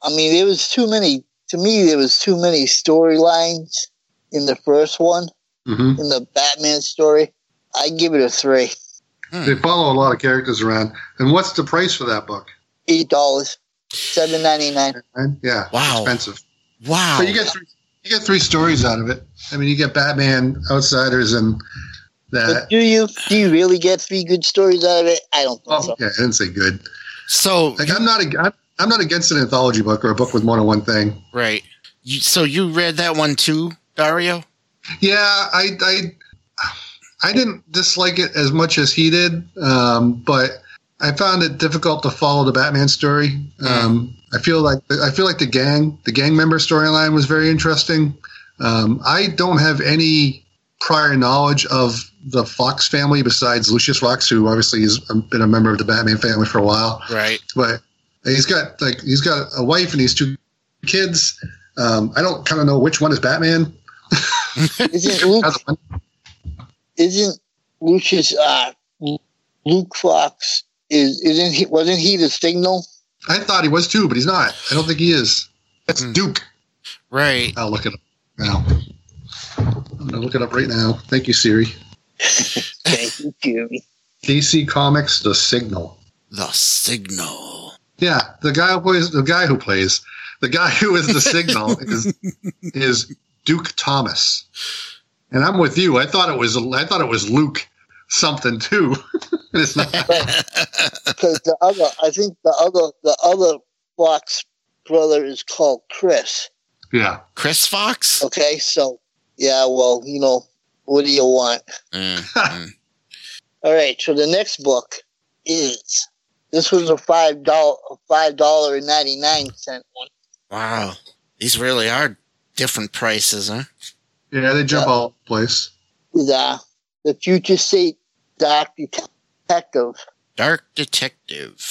I mean, there was too many. To me, there was too many storylines in the first one, in the Batman story. I give it a 3. Hmm. They follow a lot of characters around. And what's the price for that book? $8, $7.99. Yeah. Wow. Expensive. Wow. So you get 3 stories out of it. I mean, you get Batman, Outsiders, and. But do you really get 3 good stories out of it? I don't think so. Yeah, I didn't say good. So like, I'm not against an anthology book or a book with more than one thing. Right. So you read that one too, Dario? Yeah, I didn't dislike it as much as he did, but I found it difficult to follow the Batman story. I feel like the gang member storyline was very interesting. I don't have any prior knowledge of the Fox family besides Lucius Fox, who obviously has been a member of the Batman family for a while. Right. But he's got a wife and he's 2 kids. I don't kind of know which one is Batman. Isn't Lucius Luke Fox wasn't he the Signal? I thought he was too, but he's not. I don't think he is. That's Duke. Right. I'll look it up now. I'm going to look it up right now. Thank you, Siri. Thank you, Jimmy. DC Comics, The Signal. The Signal. Yeah, the guy who is The Signal is Duke Thomas. And I'm with you. I thought it was Luke something too. And it's not. Because the other Fox brother is called Chris. Yeah, Chris Fox. Okay, so. Yeah, well, you know, what do you want? All right, so the next book is this was a $5.99 one. Wow, these really are different prices, huh? Yeah, they jump all over the place. The Future State Dark Detective,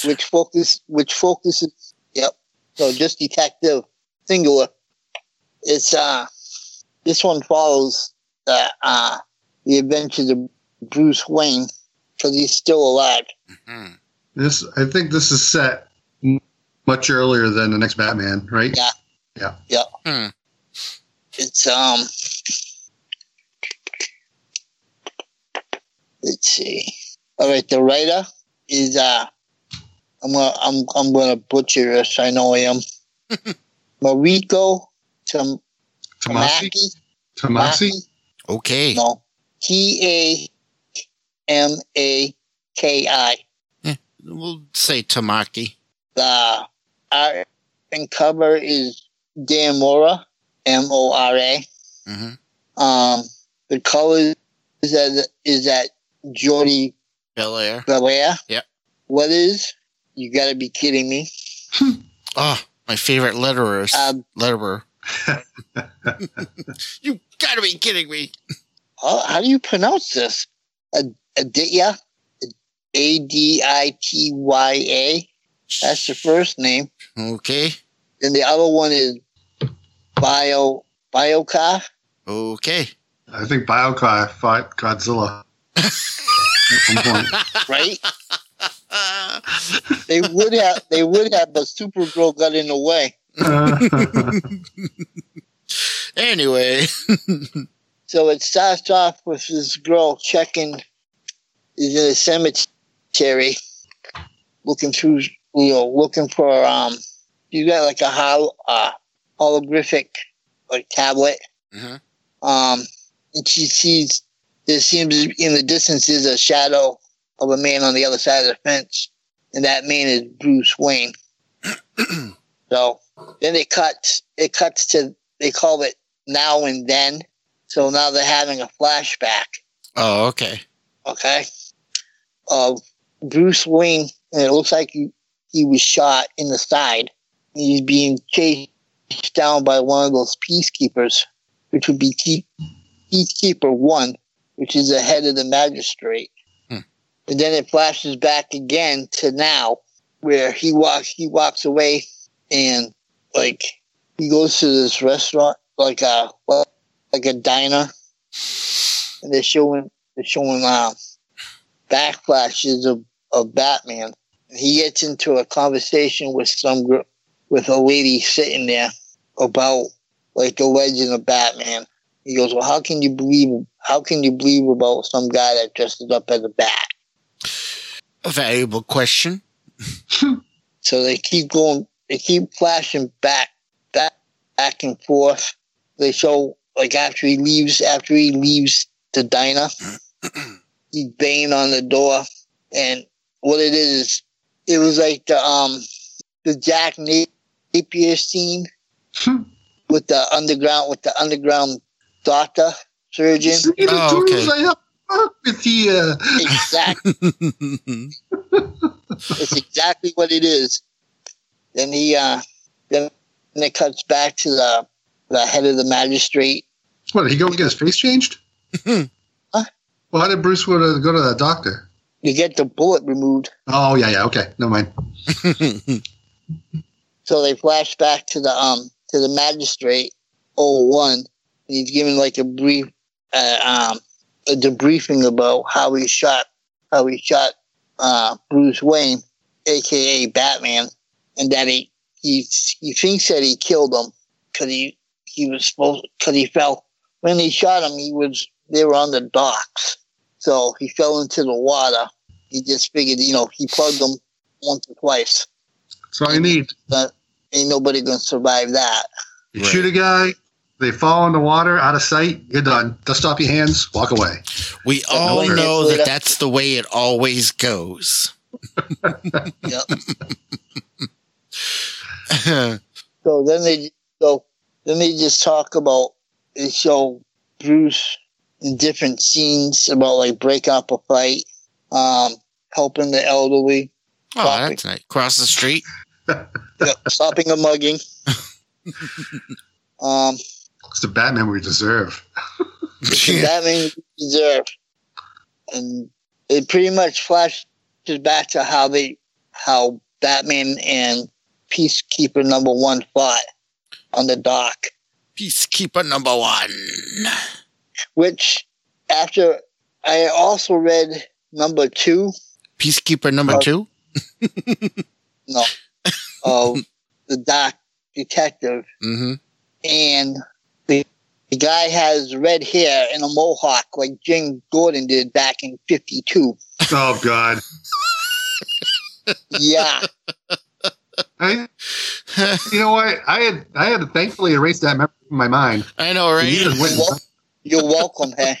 which focuses. Yep. So just detective, singular. It's This one follows the adventures of Bruce Wayne because he's still alive. Mm-hmm. I think this is set much earlier than the next Batman, right? Yeah. Mm. It's let's see. All right, the writer is I'm gonna butcher this. I know I am. Mariko Tamaki. Tamaki. Okay. No. Tamaki. Yeah, we'll say Tamaki. The art and cover is Dan Mora, Mora. Mm-hmm. The colors is that Jordi Belair. Yep. What is? You gotta be kidding me. Oh, my favorite letterer. You gotta be kidding me. How do you pronounce this? Aditya? Aditya. That's the first name. Okay. And the other one is Biocar. Okay. I think Biocar fought Godzilla at some point. Right? They would have, but Supergirl got in the way. Anyway. So it starts off with this girl is in a cemetery, looking for you got like a holographic like tablet. Mm-hmm. And she sees there seems in the distance is a shadow of a man on the other side of the fence, and that man is Bruce Wayne. So then it cuts to, they call it Now and Then. So now they're having a flashback. Oh, okay. Okay. Of Bruce Wayne, and it looks like he was shot in the side. He's being chased down by one of those peacekeepers, which would be Peacekeeper One, which is the head of the magistrate. And then it flashes back again to now, where he walks away, and like he goes to this restaurant, like a diner, and they're showing backflashes of Batman. And he gets into a conversation with with a lady sitting there about like the legend of Batman. He goes, "Well, how can you believe about some guy that dresses up as a bat?" A valuable question. So they keep flashing back and forth. They show like after he leaves the diner, he's banging on the door, and what it is, it was like the Jack Napier scene with the underground doctor surgeon. Oh, okay. With the, Exactly. It's exactly what it is. Then then it cuts back to the head of the magistrate. What, did he go get his face changed? Huh? Well, how did Bruce go to the doctor? You get the bullet removed. Oh, yeah, okay. Never mind. So they flash back to the magistrate, 01, and he's given like a brief a debriefing about how he shot Bruce Wayne, aka Batman, and that he thinks that he killed him because he fell when he shot him. They were on the docks, so he fell into the water. He just figured he plugged him once or twice. That's all you need. But ain't nobody gonna survive that. You shoot a guy. They fall in the water, out of sight, you're done. Dust off your hands, walk away. We all know that that's the way it always goes. Yep. So then they just talk about, they show Bruce in different scenes about like break up a fight, helping the elderly. Oh, that's nice. Cross the street. Yep, stopping a mugging. It's the Batman we deserve. It's the Batman we deserve. And it pretty much flashes back to how Batman and Peacekeeper Number One fought on the dock. Peacekeeper Number One. Which, after I also read Number Two. Peacekeeper Number Two? No. Of the dock detective. Mm-hmm. And the guy has red hair and a mohawk like Jim Gordon did back in '52. Oh, God. Yeah. You know what? I had thankfully erased that memory from my mind. I know, right? You're welcome, hey.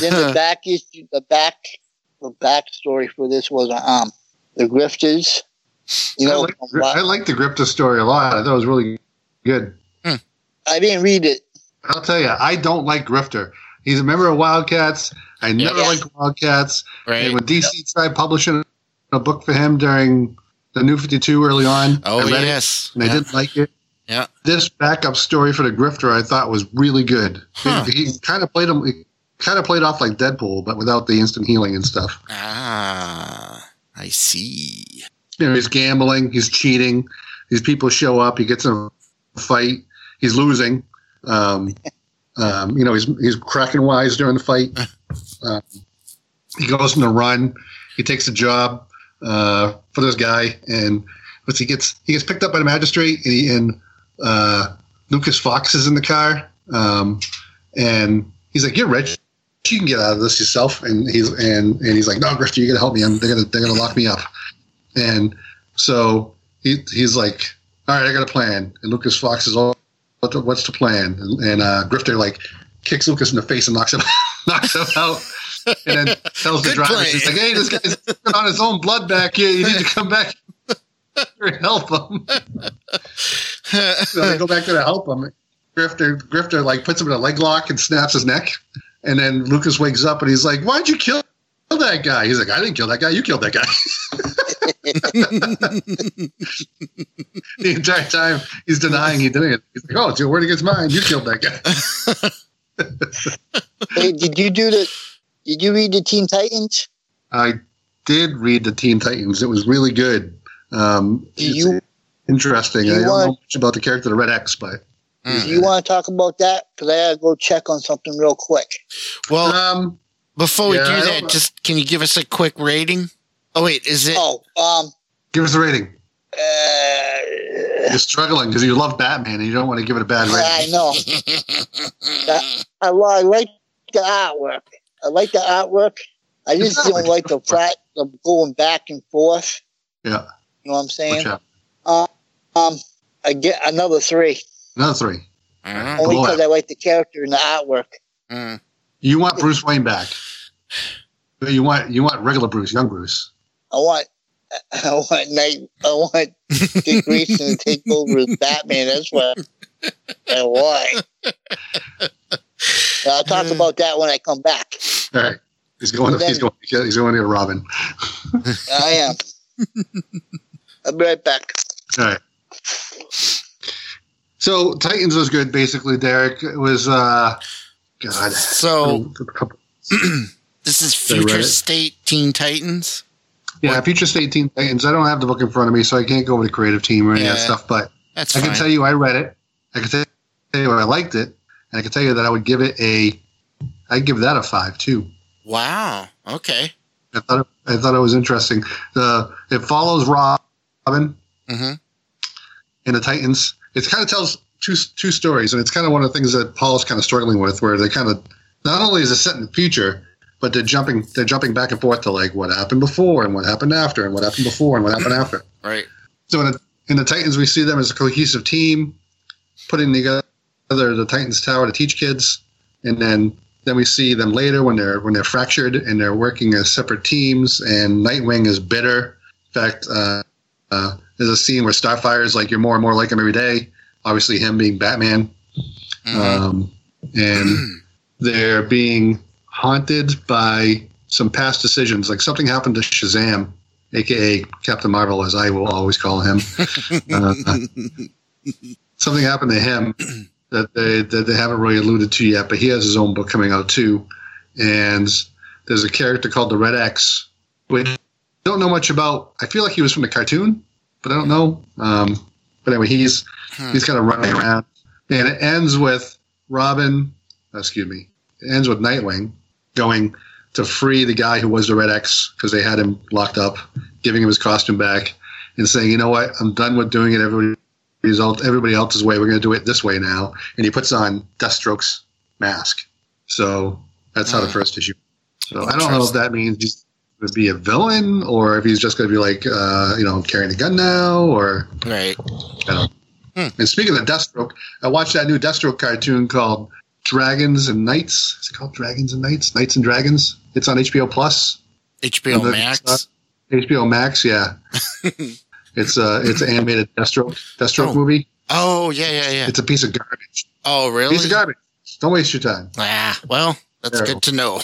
Then the back issue, the backstory for this was the grifters. You know, I like the grifter story a lot. I thought it was really good. I didn't read it. I'll tell you, I don't like grifter. He's a member of Wildcats. I never liked Wildcats. Right. And when DC tried publishing a book for him during the New 52 early on, I read it, and I didn't like it. Yeah, this backup story for the grifter I thought was really good. Huh. He kind of played him. He kind of played off like Deadpool, but without the instant healing and stuff. Ah, I see. You know, he's gambling. He's cheating. These people show up. He gets in a fight. He's losing. You know, he's cracking wise during the fight. He goes on a run. He takes a job for this guy, and he gets picked up by the magistrate, and Lucas Fox is in the car, and he's like, "You're rich. You can get out of this yourself." And he's like, "No, Grifter, you got to help me. They're gonna lock me up." And so he's like, "All right, I got a plan." And Lucas Fox is all, "What's the plan?" And Grifter like kicks Lucas in the face and knocks him out, and then tells the driver, "He's like, hey, this guy's on his own blood back here. You need to come back and help him." So they go back there to help him. Grifter like puts him in a leg lock and snaps his neck, and then Lucas wakes up and he's like, "Why'd you kill that guy?" He's like, "I didn't kill that guy. You killed that guy." The entire time he's denying he did it. He's like, "Oh, it's your word against mine. You killed that guy." Hey, did you read the Teen Titans? I did read the Teen Titans. It was really good. Interesting. I don't know much about the character, the Red X, but do you want to talk about that? Because I gotta go check on something real quick. Well, before we do that, just can you give us a quick rating? Oh, wait, is it? Oh, give us a rating. You're struggling because you love Batman and you don't want to give it a bad rating. I know. I like the artwork. I just don't like the fact of going back and forth. Yeah. You know what I'm saying? I get another 3. Another 3. Mm-hmm. Only because I like the character and the artwork. Mm. You want Bruce Wayne back. You want regular Bruce, young Bruce. I want Dick Grayson to take over as Batman. That's what I want. I'll talk about that when I come back. All right, he's going to Robin. I am. I'll be right back. All right. So Titans was good, basically. Derek, it was God. So. This is Future State Teen Titans? Yeah, Future State Teen Titans. I don't have the book in front of me, so I can't go over the creative team or any of that stuff, but I can tell you I read it. I can tell you I liked it, and I can tell you that I would give it I'd give that a 5, too. Wow. Okay. I thought it was interesting. It follows Robin and the Titans. It kind of tells two stories, and it's kind of one of the things that Paul's kind of struggling with, where they kind of, not only is it set in the future, but they're jumping back and forth to like what happened before and what happened after and what happened before and what happened after. Right. So in the Titans, we see them as a cohesive team, putting together the Titans Tower to teach kids, and then we see them later when they're fractured and they're working as separate teams. And Nightwing is bitter. In fact, there's a scene where Starfire is like, "You're more and more like him every day." Obviously, him being Batman, and they're being haunted by some past decisions. Like something happened to Shazam, a.k.a. Captain Marvel, as I will always call him. Something happened to him that they haven't really alluded to yet, but he has his own book coming out too. And there's a character called the Red X, which I don't know much about. I feel like he was from the cartoon, but I don't know. But anyway, he's kind of running around. And it ends with Nightwing going to free the guy who was the Red X because they had him locked up, giving him his costume back and saying, "You know what? I'm done with doing it everybody else's way. We're going to do it this way now." And he puts on Deathstroke's mask. So that's how the first issue. So I don't know if that means he's going to be a villain or if he's just going to be like, carrying a gun now or. Right. I don't know. And speaking of Deathstroke, I watched that new Deathstroke cartoon called Dragons and Knights. Is it called Dragons and Knights? Knights and Dragons? It's on HBO Plus. HBO Max? HBO Max, yeah. It's an animated Deathstroke movie. Oh, yeah. It's a piece of garbage. Oh, really? Piece of garbage. Don't waste your time. Ah, well, that's good to know.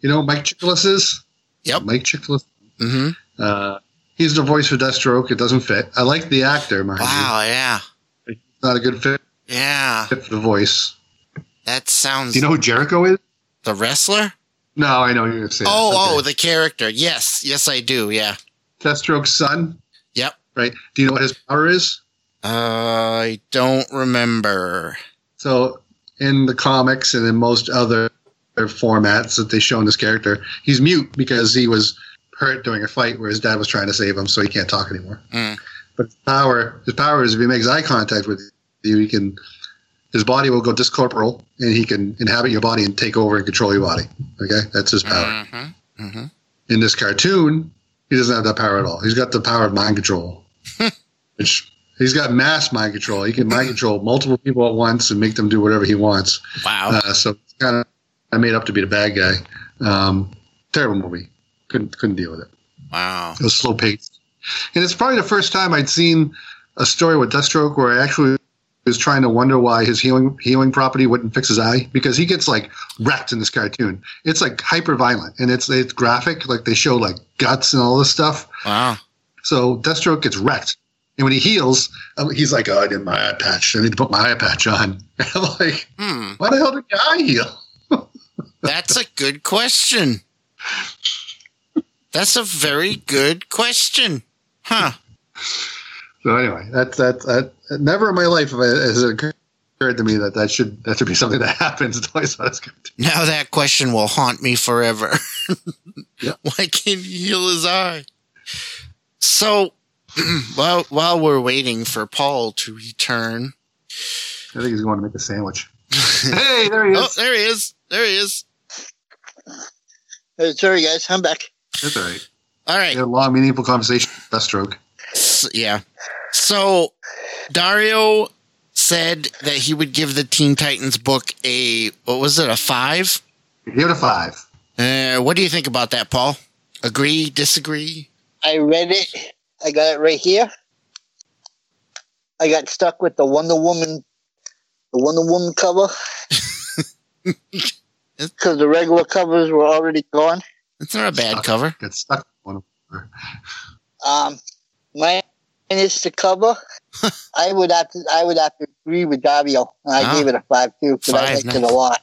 You know who Mike Chiklis is? Yep. Mike Chiklis. Mm-hmm. He's the voice for Deathstroke. It doesn't fit. I like the actor, mind you. Wow, yeah. It's not a good fit. Yeah. Fit for the voice. That sounds... Do you know who Jericho is? The wrestler? No, I know you're going to say that. Okay. The character. Yes. Yes, I do, yeah. Deathstroke's son? Yep. Right? Do you know what his power is? I don't remember. So, in the comics and in most other formats that they show in this character, he's mute because he was hurt during a fight where his dad was trying to save him, so he can't talk anymore. Mm. But his power is if he makes eye contact with you, his body will go discorporeal, and he can inhabit your body and take over and control your body. Okay? That's his power. Mm-hmm. Mm-hmm. In this cartoon, he doesn't have that power at all. He's got the power of mind control, which... He's got mass mind control. He can mind control multiple people at once and make them do whatever he wants. Wow. So it's kind of made up to be the bad guy. Terrible movie. Couldn't deal with it. Wow. It was slow paced. And it's probably the first time I'd seen a story with Deathstroke where I actually was trying to wonder why his healing property wouldn't fix his eye, because he gets like wrecked in this cartoon. It's like hyper violent and it's graphic. Like they show like guts and all this stuff. Wow. So Deathstroke gets wrecked. And when he heals, he's like, oh, I did my eye patch. I need to put my eye patch on. And I'm like, why the hell did your eye heal? That's a good question. That's a very good question. Huh. So anyway, that never in my life has it occurred to me that should be something that happens until I saw this cartoon. Now that question will haunt me forever. Yep. Why can't he heal his eye? So... While we're waiting for Paul to return, I think he's going to make a sandwich. Hey, there he is. Oh, there he is. Sorry, guys. I'm back. That's all right. We had a long, meaningful conversation. Deathstroke. Yeah. So, Dario said that he would give the Teen Titans book a 5? He gave it a 5. What do you think about that, Paul? Agree? Disagree? I read it. I got it right here. I got stuck with the Wonder Woman cover because the regular covers were already gone. It's not a bad cover. Got stuck with Wonder Woman. Mine is the cover. I would have to agree with Dario. I gave it a 5 too because I liked it a lot.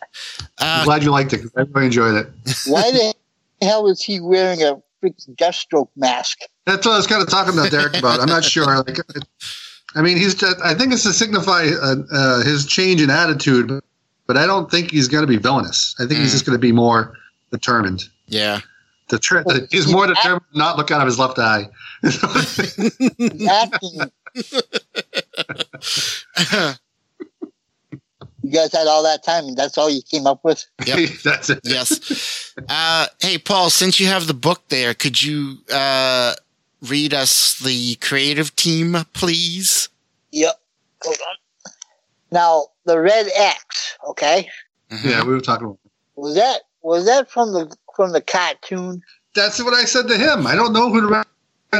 I'm glad you liked it because I really enjoyed it. Why the hell is he wearing a freaking Deathstroke mask? That's what I was kind of talking about Derrick about. I'm not sure. Like, I mean, I think it's to signify his change in attitude, but I don't think he's going to be villainous. I think he's just going to be more determined. Yeah. He's more determined to not look out of his left eye. You guys had all that time, and that's all you came up with? Yep. That's it. Yes. Hey, Paul, since you have the book there, could you read us the creative team, please? Yep. Hold on. Now, the Red X, okay? Mm-hmm. Yeah, we were talking about that. Was that from the cartoon? That's what I said to him. I don't know who the Red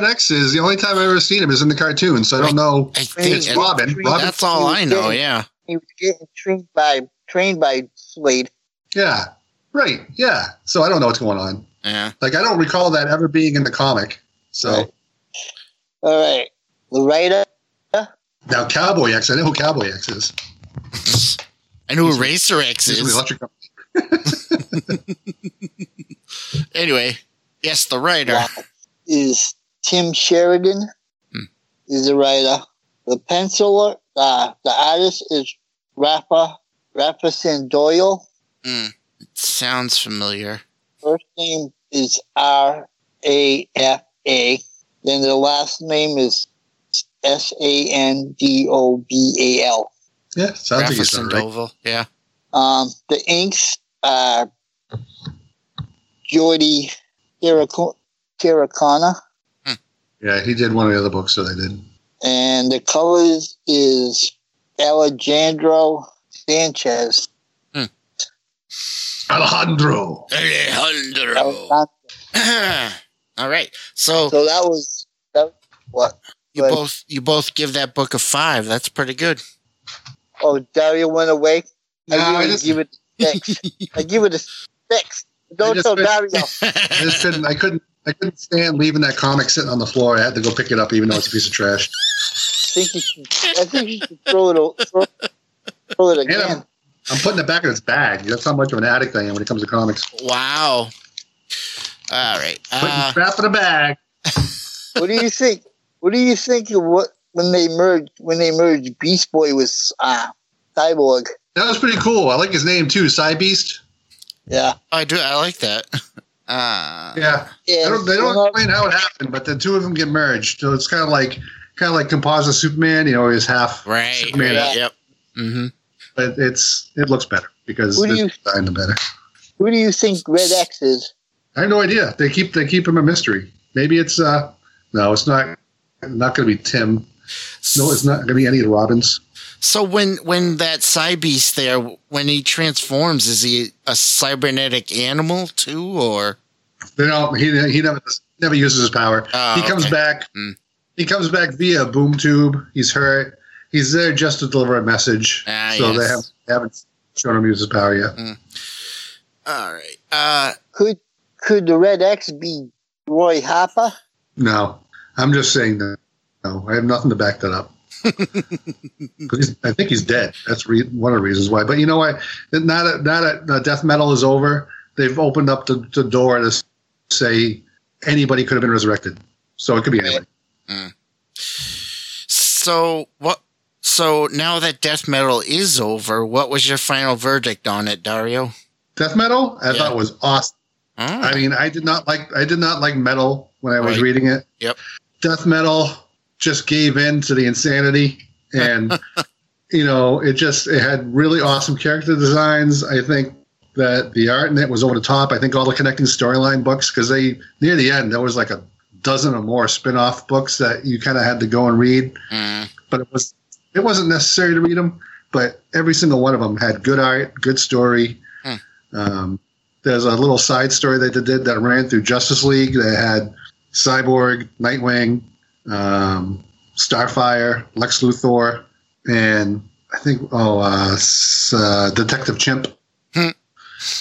X is. The only time I've ever seen him is in the cartoon, so I don't know. I think it's Robin. That's all I know, yeah. He was getting trained by Slade. Yeah, right. Yeah. So I don't know what's going on. Yeah. Like I don't recall that ever being in the comic. So. All right. Loretta. Now Cowboy X. I know who Cowboy X is. I know who Racer X is. Electric Company. Anyway, yes, the writer is Tim Sheridan. Is the writer. The penciler. The artist is Rafa Sandoyle. It sounds familiar. First name is Rafa. Then the last name is Sandobal. Yeah, sounds Rafa like it's right. Yeah. The inks are Jordi Terracana. Yeah, he did one of the other books, so they did. And the colors is Alejandro Sanchez. Alejandro. All right. So that was what you both give that book a 5. That's pretty good. Oh, Dario went away. I give it a 6. I give it a 6. Don't tell Dario. I couldn't stand leaving that comic sitting on the floor. I had to go pick it up, even though it's a piece of trash. I think you should throw it again. And I'm putting it back in its bag. That's how much of an addict I am when it comes to comics. Wow. All right. Putting crap in a bag. What do you think? What do you think of what when they merged Beast Boy with Cyborg? That was pretty cool. I like his name too, Cybeast. Yeah, I do. I like that. They don't explain how it happened, but the two of them get merged. So it's kind of like composite Superman. You know, he's half Superman. Right. Yep. Mm-hmm. But it looks better because it's designed better. Who do you think Red X is? I have no idea. They keep him a mystery. Maybe it's no, it's not going to be Tim. No, it's not going to be any of the Robins. So when that Cybeast there, when he transforms, is he a cybernetic animal too, or? No, he never uses his power. He comes back. Mm. He comes back via boom tube. He's hurt. He's there just to deliver a message. They haven't shown him use his power yet. Mm. All right. Could the Red X be Roy Harper? No, I'm just saying that. No, I have nothing to back that up. I think he's dead. That's one of the reasons why. But you know what? Now that death metal is over, they've opened up the door to say anybody could have been resurrected. So it could be anybody. Mm. So what? So now that death metal is over, what was your final verdict on it, Dario? Death metal? I thought it was awesome. Oh. I mean, I did not like metal when I was reading it. Yep. Death metal just gave in to the insanity, and it had really awesome character designs. I think that the art in it was over the top. I think all the connecting storyline books, because near the end there was like a dozen or more spin-off books that you kind of had to go and read, but it wasn't necessary to read them. But every single one of them had good art, good story. There's a little side story that they did that ran through Justice League. They had Cyborg, Nightwing, Starfire, Lex Luthor, and I think Detective Chimp.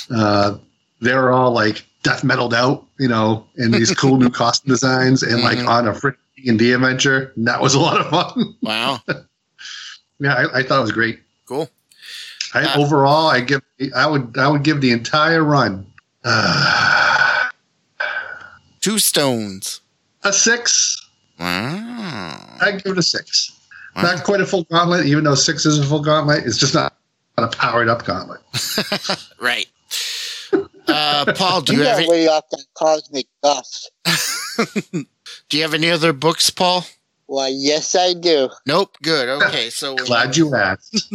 They were all like death metaled out, in these cool new costume designs, and like on a freaking D&D adventure. And that was a lot of fun. Wow. Yeah, I thought it was great. Cool. I would give the entire run 2 stones. A 6. Wow. I give it a 6. Wow. Not quite a full gauntlet, even though 6 is a full gauntlet. It's just not a powered up gauntlet. Right. Paul, do you have way off that cosmic dust? Do you have any other books, Paul? Why, yes, I do. Nope. Good. Okay. So glad you asked.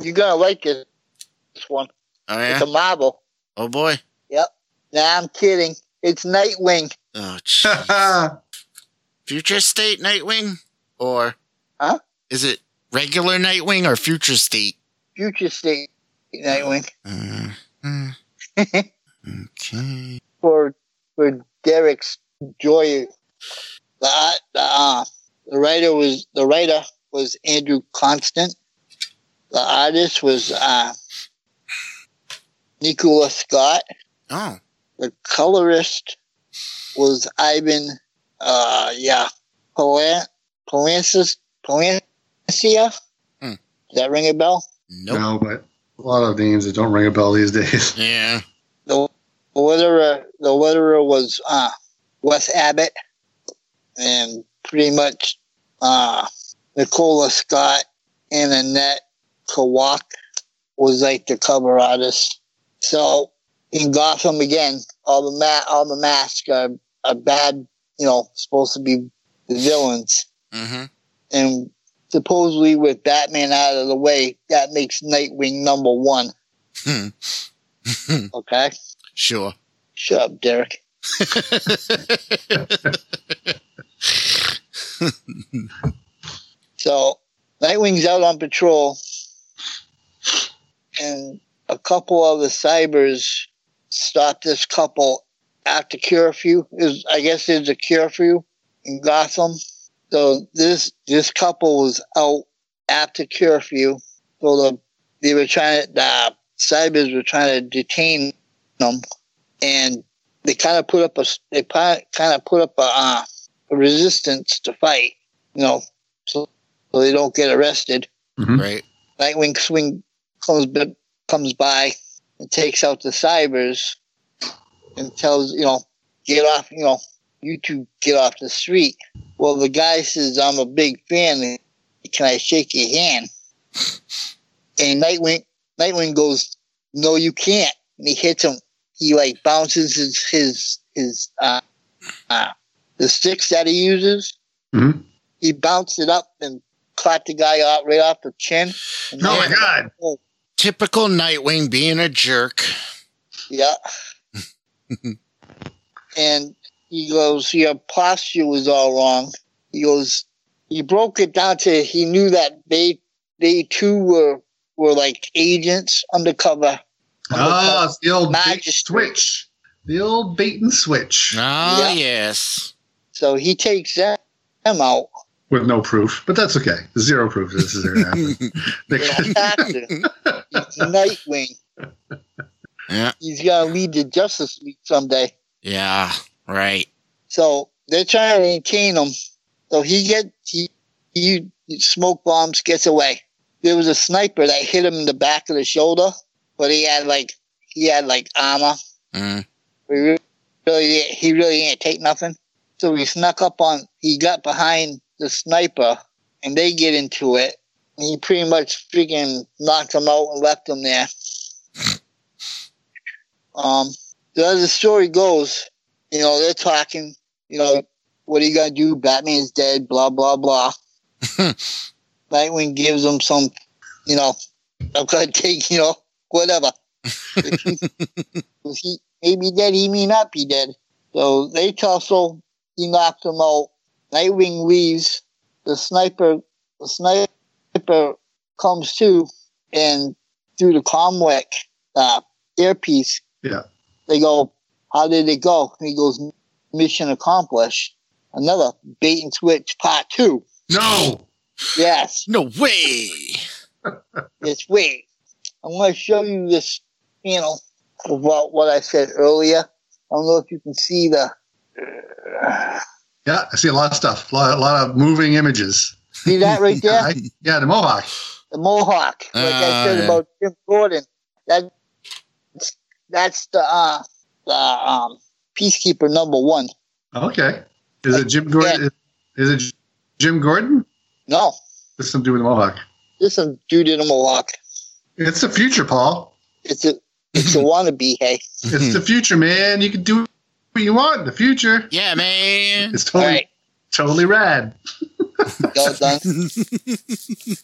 You're gonna like it. This one. Oh yeah. It's a marble. Oh boy. Yep. Nah, I'm kidding. It's Nightwing. Oh, jeez. Future State Nightwing? Or is it regular Nightwing or Future State? Future State Nightwing. Okay. For Derrick's Joy, the writer was Andrew Constant. The artist was Nicola Scott. Oh. The colorist was Ivan Polansia. Does that ring a bell? Nope. No, but a lot of names that don't ring a bell these days. Yeah. The letterer was Wes Abbott, and pretty much Nicola Scott and Annette Kowak was like the cover artist. So in Gotham again, all the masks are bad, supposed to be the villains. Mm-hmm. And supposedly with Batman out of the way, that makes Nightwing number 1. Okay? Sure. Shut up, Derrick. So Nightwing's out on patrol, and a couple of the cybers stop this couple after curfew. I guess it's a curfew in Gotham. So this couple was out after curfew. So the cybers were trying to detain them, and they kind of put up a resistance to fight, so they don't get arrested. Mm-hmm. Right. Nightwing comes by and takes out the cybers and tells, get off, you two get off the street. Well, the guy says, I'm a big fan. Can I shake your hand? And Nightwing goes, no, you can't. And he hits him. He bounces the sticks that he uses. Mm-hmm. He bounced it up and caught the guy out right off the chin. Oh my God! Typical Nightwing being a jerk. Yeah. And he goes, your posture was all wrong. He goes, he broke it down to he knew that they too were like agents undercover. It's the old bait and switch. The old bait and switch. Ah, yeah. Yes. So he takes them out. With no proof, but that's okay. Zero proof. This is going to happen. It's Nightwing. Yeah. He's going to lead the Justice League someday. Yeah, right. So they're trying to maintain him. So he smoke bombs, gets away. There was a sniper that hit him in the back of the shoulder. But he had armor. Mm. He really didn't take nothing. So he snuck up on. He got behind the sniper, and they get into it. And he pretty much freaking knocked him out and left him there. So as the story goes, they're talking. What are you gonna do? Batman's dead. Blah blah blah. Nightwing gives him some. I'm gonna take. Whatever. He may be dead, he may not be dead. So they tussle, he knocks him out. Nightwing leaves. The sniper comes to, and through the Comlink earpiece, yeah, they go, how did it go? And he goes, mission accomplished. Another bait and switch part 2. No. Yes. No way. It's way. I'm going to show you this panel about what I said earlier. I don't know if you can see the... Yeah, I see a lot of stuff. A lot of moving images. See that right there? Yeah, the Mohawk. The Mohawk. Like I said about Jim Gordon. That's the Peacekeeper number 1. Okay. Is it Jim Gordon? Yeah. Is it Jim Gordon? No. There's some dude in the Mohawk. There's some dude in the Mohawk. It's the future, Paul. It's a wannabe, hey. It's the future, man. You can do what you want in the future. Yeah, man. It's totally rad. Y'all done.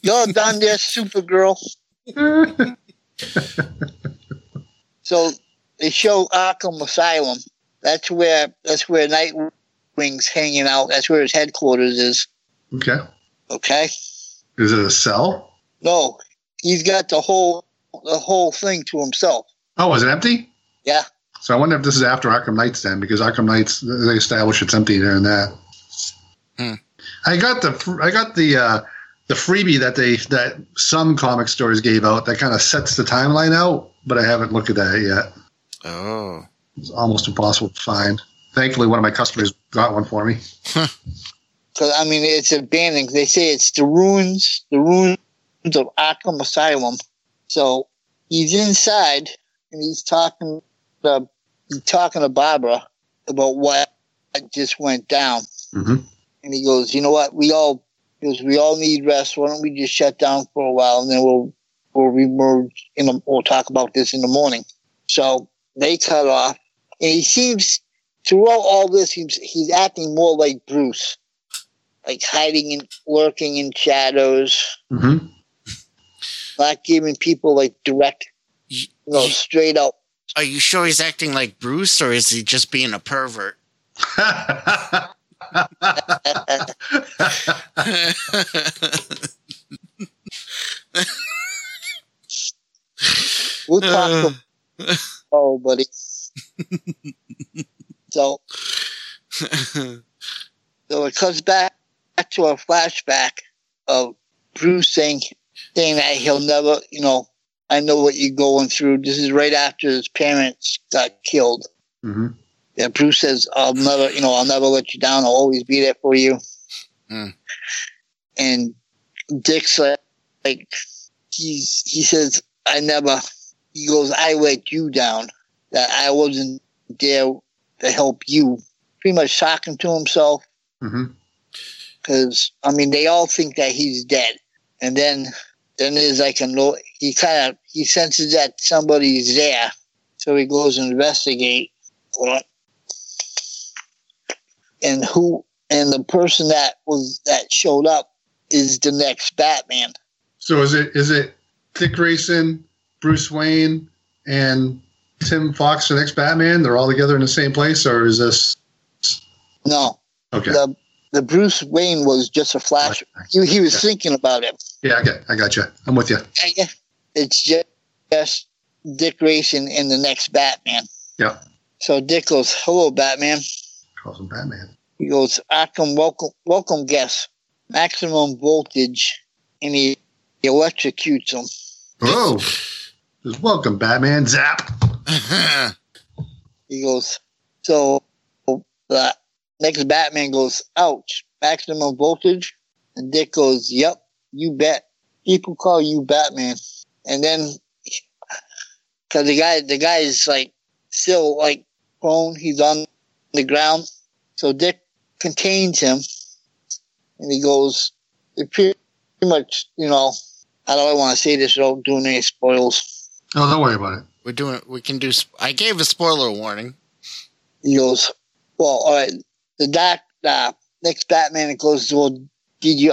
Y'all done there, Supergirl. So they show Arkham Asylum. That's where Nightwing's hanging out. That's where his headquarters is. Okay. Is it a cell? No. He's got the whole thing to himself. Oh, is it empty? Yeah. So I wonder if this is after Arkham Knights then, because Arkham Knights, they establish it's empty there and that. Hmm. I got the freebie that some comic stores gave out that kind of sets the timeline out, but I haven't looked at that yet. Oh, it's almost impossible to find. Thankfully, one of my customers got one for me. Because it's abandoned. They say it's the ruins of Arkham Asylum. So he's inside and he's talking to Barbara about what just went down. Mm-hmm. And he goes, you know what? We all need rest. Why don't we just shut down for a while and then we'll remerge and we'll talk about this in the morning. So they cut off, and he seems throughout all this he's acting more like Bruce, like hiding and lurking in shadows. Mm-hmm. Not giving people, straight up Are you sure he's acting like Bruce, or is he just being a pervert? We'll talk to oh, buddy. So it comes back to a flashback of Bruce saying that he'll never, you know, I know what you're going through. This is right after his parents got killed. Mm-hmm. And Bruce says, I'll never let you down. I'll always be there for you. Mm. And Dick's like he says, I let you down. That I wasn't there to help you. Pretty much talking to himself. Mm-hmm. Because, I mean, they all think that he's dead. And then there's like he senses that somebody's there. So he goes and investigate. And the person that showed up is the next Batman. So is it Dick Grayson, Bruce Wayne, and Tim Fox, the next Batman? They're all together in the same place, or is this? No. Okay. The Bruce Wayne was just a flash. He was thinking about it. Yeah, okay. I got you. I'm with you. It's just Dick Grayson in the next Batman. Yeah. So Dick goes, "Hello, Batman." Calls him Batman. He goes, "Arkham, welcome guest. Maximum voltage," and he electrocutes him. Oh. Says, "Welcome, Batman." Zap. He goes, so the next Batman goes, "Ouch, maximum voltage." And Dick goes, "Yep, you bet. People call you Batman." And then, because the guy is like still like prone, he's on the ground. So Dick contains him, and he goes, pretty much, you know, I don't want to say this without doing any spoils. Oh, don't worry about it. We're doing it. We can do. I gave a spoiler warning. He goes, "Well, all right." The next Batman, it goes, "Well, did you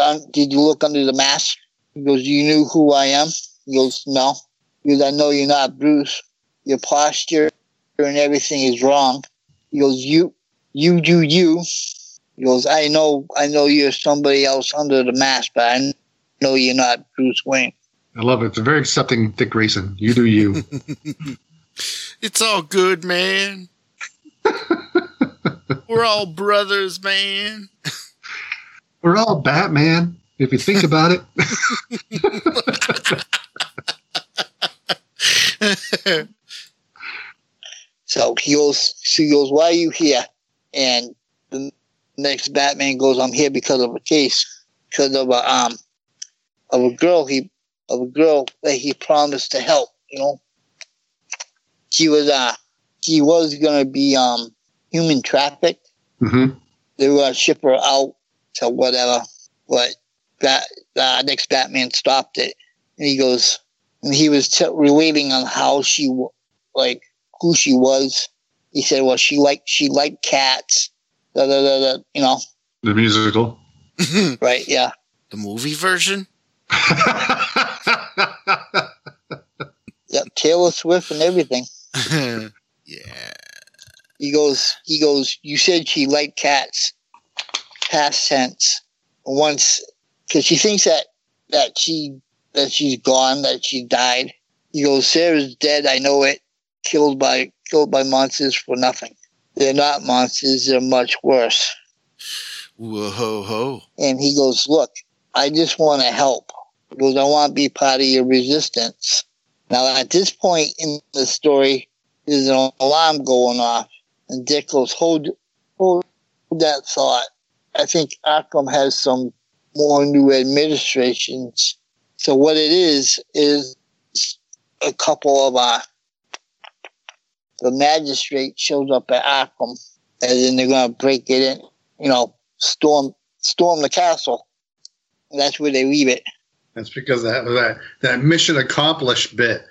look under the mask?" He goes, "You knew who I am?" He goes, "No." He goes, "I know you're not Bruce. Your posture and everything is wrong." He goes, "You do you." He goes, "I know you're somebody else under the mask, but I know you're not Bruce Wayne." I love it. It's a very accepting Dick Grayson. You do you. It's all good, man. We're all brothers, man. We're all Batman, if you think about it. So he goes, "Why are you here?" And the next Batman goes, "I'm here because of a case, because of a girl that he promised to help. You know, she was gonna be human trafficked. Mm-hmm. They were gonna ship her out to whatever, but the next Batman stopped it." And he goes, and he was relating on how she like who she was. He said, "Well, she liked cats." Da, da, da, da, you know, the musical, right? Yeah, the movie version. Yep, Taylor Swift and everything. Yeah. He goes, "You said she liked cats." Past tense. Once, because she thinks that she's gone, that she died. He goes, "Sarah's dead. I know it. Killed by monsters for nothing. They're not monsters. They're much worse." Whoa ho ho. And he goes, "Look, I just want to help." He goes, "I want to be part of your resistance." Now, at this point in the story, there's an alarm going off. And Dick goes, hold that thought. I think Arkham has some more new administrations. So what it is a couple of the magistrate shows up at Arkham. And then they're going to break it in, you know, storm the castle. And that's where they leave it. That's because that mission accomplished bit.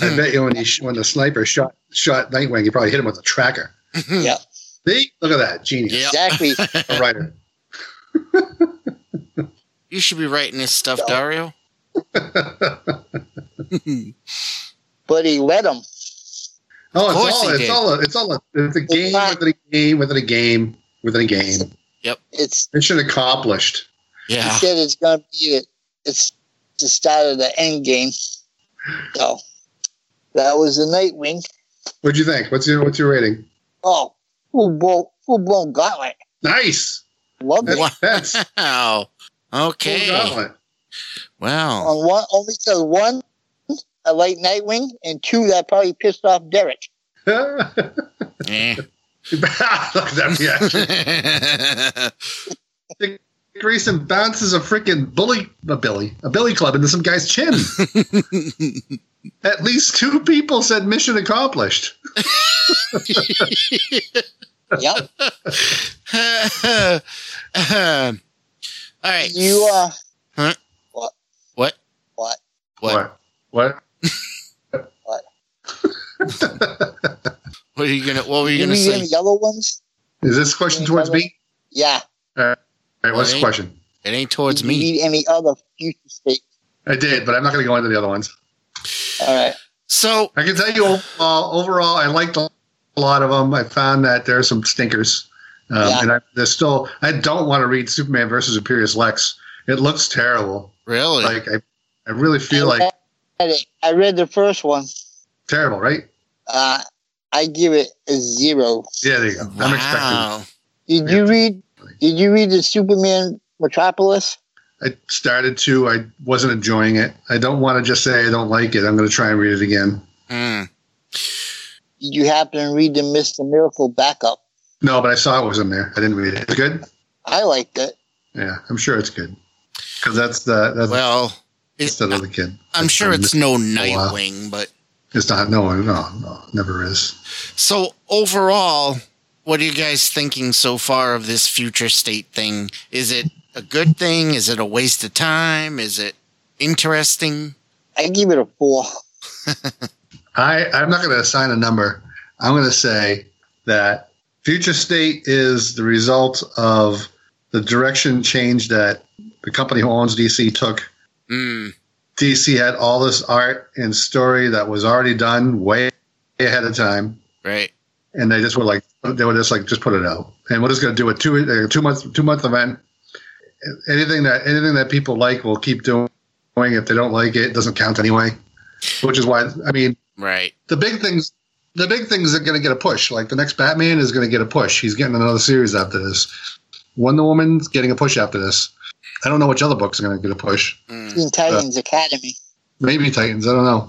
I bet you when the sniper shot Nightwing, you probably hit him with a tracker. Yeah. See? Look at that. Genius. Yep. Exactly. A writer. You should be writing this stuff, Dario. But he let him. Oh, it's a game within a game. Yep. It's mission accomplished. Yeah. He said it's gonna be it. It's the start of the end game. So that was the Nightwing. What'd you think? What's your rating? Oh, full blown gauntlet. Nice. Love that. Wow. Okay. Full gauntlet. Wow. On one, only because one, I like Nightwing, and two, that probably pissed off Derrick. Look at that reaction. Grayson bounces a freaking billy club into some guy's chin. At least two people said mission accomplished. Yep. All right. You huh? What? What were you gonna say? You mean the yellow ones? Is this question towards me? Yeah. All right, what's the question? It ain't towards me. Did you need any other future states? I did, but I'm not going to go into the other ones. All right. So I can tell you overall, I liked a lot of them. I found that there are some stinkers. I don't want to read Superman versus Imperious Lex. It looks terrible. Really? Like I really feel like I read the first one. Terrible, right? I give it a 0. Yeah, there you go. Wow. I'm expecting. Did you read the Superman Metropolis? I started to. I wasn't enjoying it. I don't want to just say I don't like it. I'm going to try and read it again. Mm. Did you happen to read the Mr. Miracle backup? No, but I saw it was in there. I didn't read it. It's good? I liked it. Yeah, I'm sure it's good. Because that's the kid. I'm sure it's no Nightwing, but... It's not. No, never is. So, overall... What are you guys thinking so far of this future state thing? Is it a good thing? Is it a waste of time? Is it interesting? I give it a 4. I'm not going to assign a number. I'm going to say that future state is the result of the direction change that the company who owns DC took. Mm. DC had all this art and story that was already done way ahead of time. Right. And they just were like, just put it out, and we're just going to do a two month event. Anything that people like, we'll keep doing. If they don't like it, it doesn't count anyway. Which is why, I mean, right? The big things are going to get a push. Like the next Batman is going to get a push. He's getting another series after this. Wonder Woman's getting a push after this. I don't know which other books are going to get a push. Mm. Titans Academy. Maybe Titans. I don't know.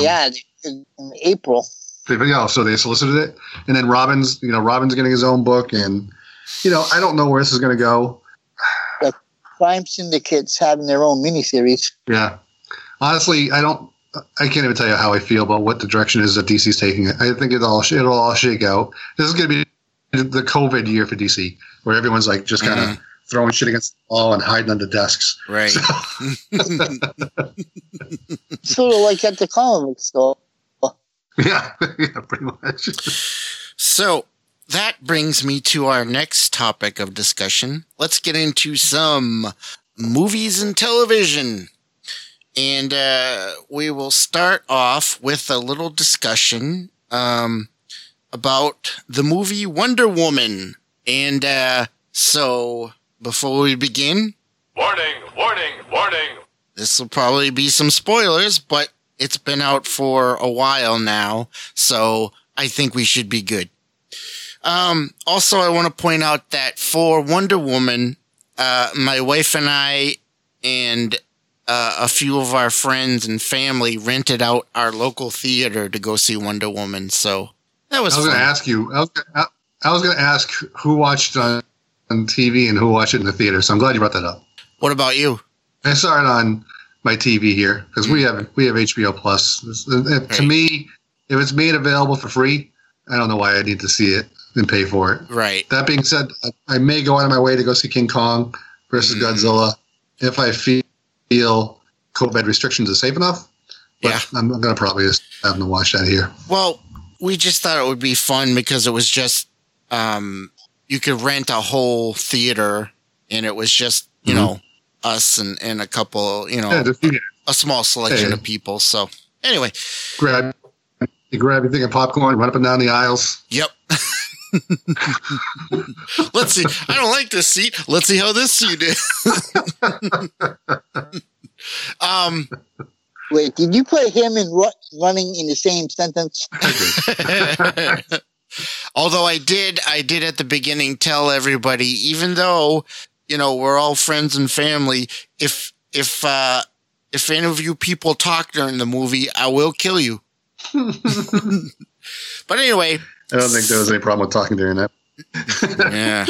Yeah, in April. So they solicited it, and then Robin's getting his own book, and I don't know where this is going to go. The crime syndicate's having their own miniseries. Yeah, honestly, I can't even tell you how I feel about what the direction is that DC's taking. I think it'll all shake out. This is going to be the COVID year for DC, where everyone's like just kind of throwing shit against the wall and hiding under desks. Right. So. Sort of like at the comic store. Yeah, pretty much. So that brings me to our next topic of discussion. Let's get into some movies and television. And we will start off with a little discussion about the movie Wonder Woman. And so before we begin... Warning! This will probably be some spoilers, but... It's been out for a while now, so I think we should be good. Also, I want to point out that for Wonder Woman, my wife and I and a few of our friends and family rented out our local theater to go see Wonder Woman. So that was. I was going to ask you. I was going to ask who watched on TV and who watched it in the theater. So I'm glad you brought that up. What about you? I saw it on my TV here, because we have HBO Plus. To me, if it's made available for free, I don't know why I need to see it and pay for it. Right. That being said, I may go out of my way to go see King Kong versus Godzilla if I feel COVID restrictions are safe enough. But I'm going to probably just have to watch that here. Well, we just thought it would be fun because it was just you could rent a whole theater, and it was just, you know, us and a couple, a small selection of people. So anyway, grab You grab your thing of popcorn, run up and down the aisles. Yep. Let's see. I don't like this seat. Let's see how this seat is. Wait, did you put him and running in the same sentence? I did. Although I did at the beginning tell everybody, even though, you know, we're all friends and family, if any of you people talk during the movie, I will kill you. But anyway, I don't think there was any problem with talking during that. Yeah.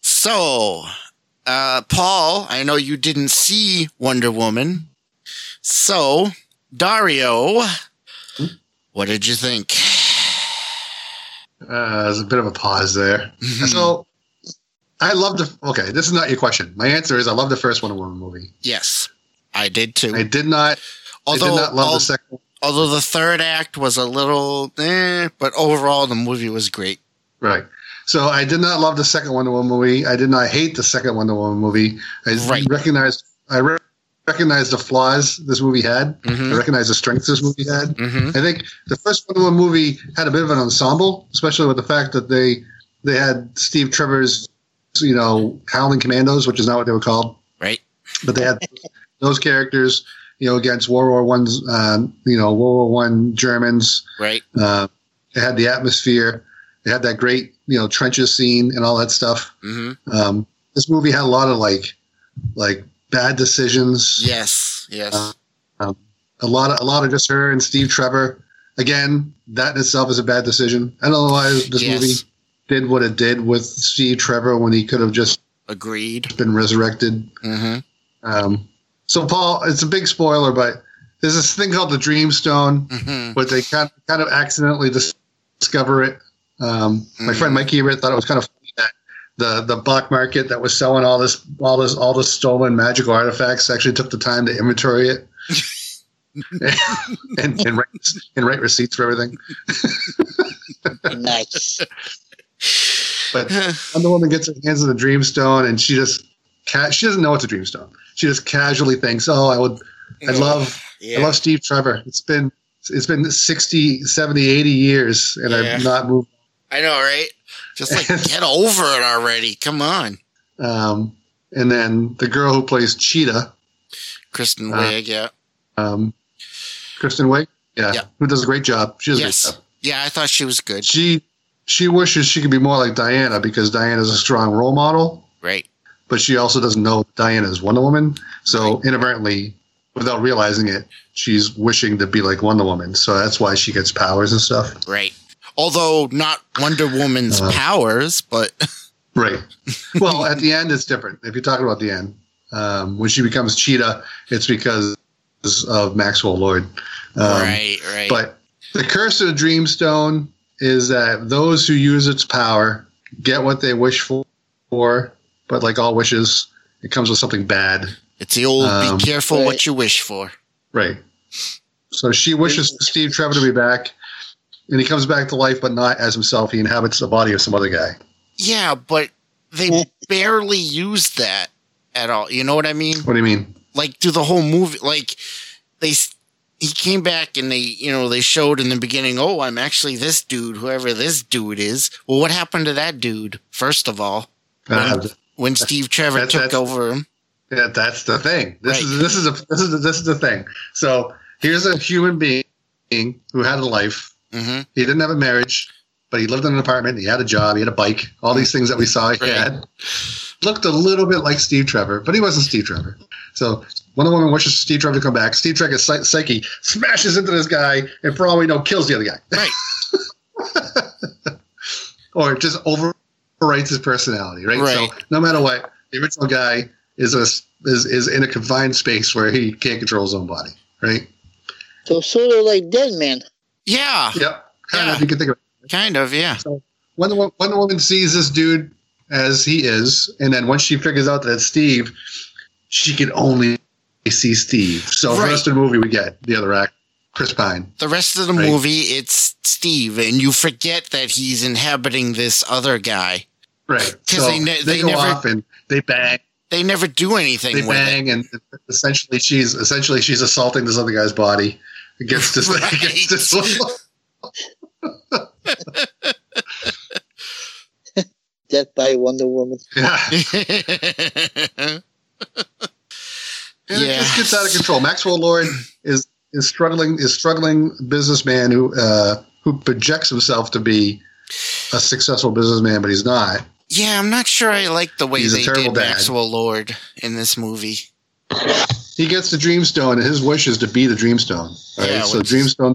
So, Paul, I know you didn't see Wonder Woman. So, Dario, what did you think? There's a bit of a pause there. Mm-hmm. So, I love the... Okay, this is not your question. My answer is I love the first Wonder Woman movie. Yes, I did too. I did not... Although, I did not love the second one. Although the third act was a little... but overall, the movie was great. Right. So I did not love the second Wonder Woman movie. I did not hate the second Wonder Woman movie. I recognize the flaws this movie had. Mm-hmm. I recognize the strengths this movie had. Mm-hmm. I think the first Wonder Woman movie had a bit of an ensemble, especially with the fact that they had Steve Trevor's, you know, Howling Commandos, which is not what they were called. Right. But they had those characters, you know, against World War One Germans. Right. They had the atmosphere. They had that great, you know, trenches scene and all that stuff. Mm-hmm. This movie had a lot of like bad decisions. Yes, yes. A lot of just her and Steve Trevor. Again, that in itself is a bad decision. I don't know why this movie did what it did with Steve Trevor when he could have just been resurrected. Mm-hmm. So, Paul, it's a big spoiler, but there's this thing called the Dreamstone, mm-hmm. but they kind of accidentally discover it. My friend Mike Ebert thought it was kind of funny that the black market that was selling all the stolen magical artifacts actually took the time to inventory it and write receipts for everything. Nice. But Wonder Woman gets her hands on the Dreamstone, and she doesn't know it's a Dreamstone. She just casually thinks, "Oh, I love Steve Trevor. It's been 60, 70, 80 years, and I've not moved." I know, right? Just like, get over it already. Come on. And then the girl who plays Cheetah. Kristen Wiig, yeah. Kristen Wiig? Yeah. Who does a great job. She does a great job. Yeah, I thought she was good. She wishes she could be more like Diana because Diana's a strong role model. Right. But she also doesn't know Diana's Wonder Woman. So inadvertently, without realizing it, she's wishing to be like Wonder Woman. So that's why she gets powers and stuff. Right. Although not Wonder Woman's powers, but... Right. Well, at the end, it's different. If you're talking about the end, when she becomes Cheetah, it's because of Maxwell Lord. Right. But the curse of the Dreamstone is that those who use its power get what they wish for, but like all wishes, it comes with something bad. It's the old be careful what you wish for. Right. So she wishes Steve Trevor to be back. And he comes back to life, but not as himself. He inhabits the body of some other guy. Yeah, but they barely use that at all. You know what I mean? What do you mean? Like, through the whole movie, like, he came back and they showed in the beginning, oh, I'm actually this dude, whoever this dude is. Well, what happened to that dude, first of all, when Steve Trevor took over him? Yeah, that's the thing. This is the thing. So here's a human being who had a life. Mm-hmm. He didn't have a marriage, but he lived in an apartment. He had a job. He had a bike. All these things that we saw he had. Looked a little bit like Steve Trevor, but he wasn't Steve Trevor. So Wonder Woman wishes Steve Trevor to come back. Steve Trevor's psyche smashes into this guy and for all we know kills the other guy. Right. Or just overwrites his personality, right? So no matter what, the original guy is in a confined space where he can't control his own body, right? So sort of like Dead Man. Yeah. Yep. Kind of, you can think of it. Kind of, yeah. So Wonder Woman sees this dude as he is, and then once she figures out that it's Steve, she can only see Steve. So the rest of the movie, we get the other act, Chris Pine. The rest of the movie, it's Steve, and you forget that he's inhabiting this other guy. Right. Because so they go never, off and they bang. They never do anything. They bang, and essentially she's assaulting this other guy's body. Against this, Death by Wonder Woman. Yeah. It just gets out of control. Maxwell Lord is struggling businessman who projects himself to be a successful businessman, but he's not. Yeah, I'm not sure I like the way they did Maxwell Lord in this movie. He gets the Dreamstone, and his wish is to be the Dreamstone. Right? Yeah, so Dreamstone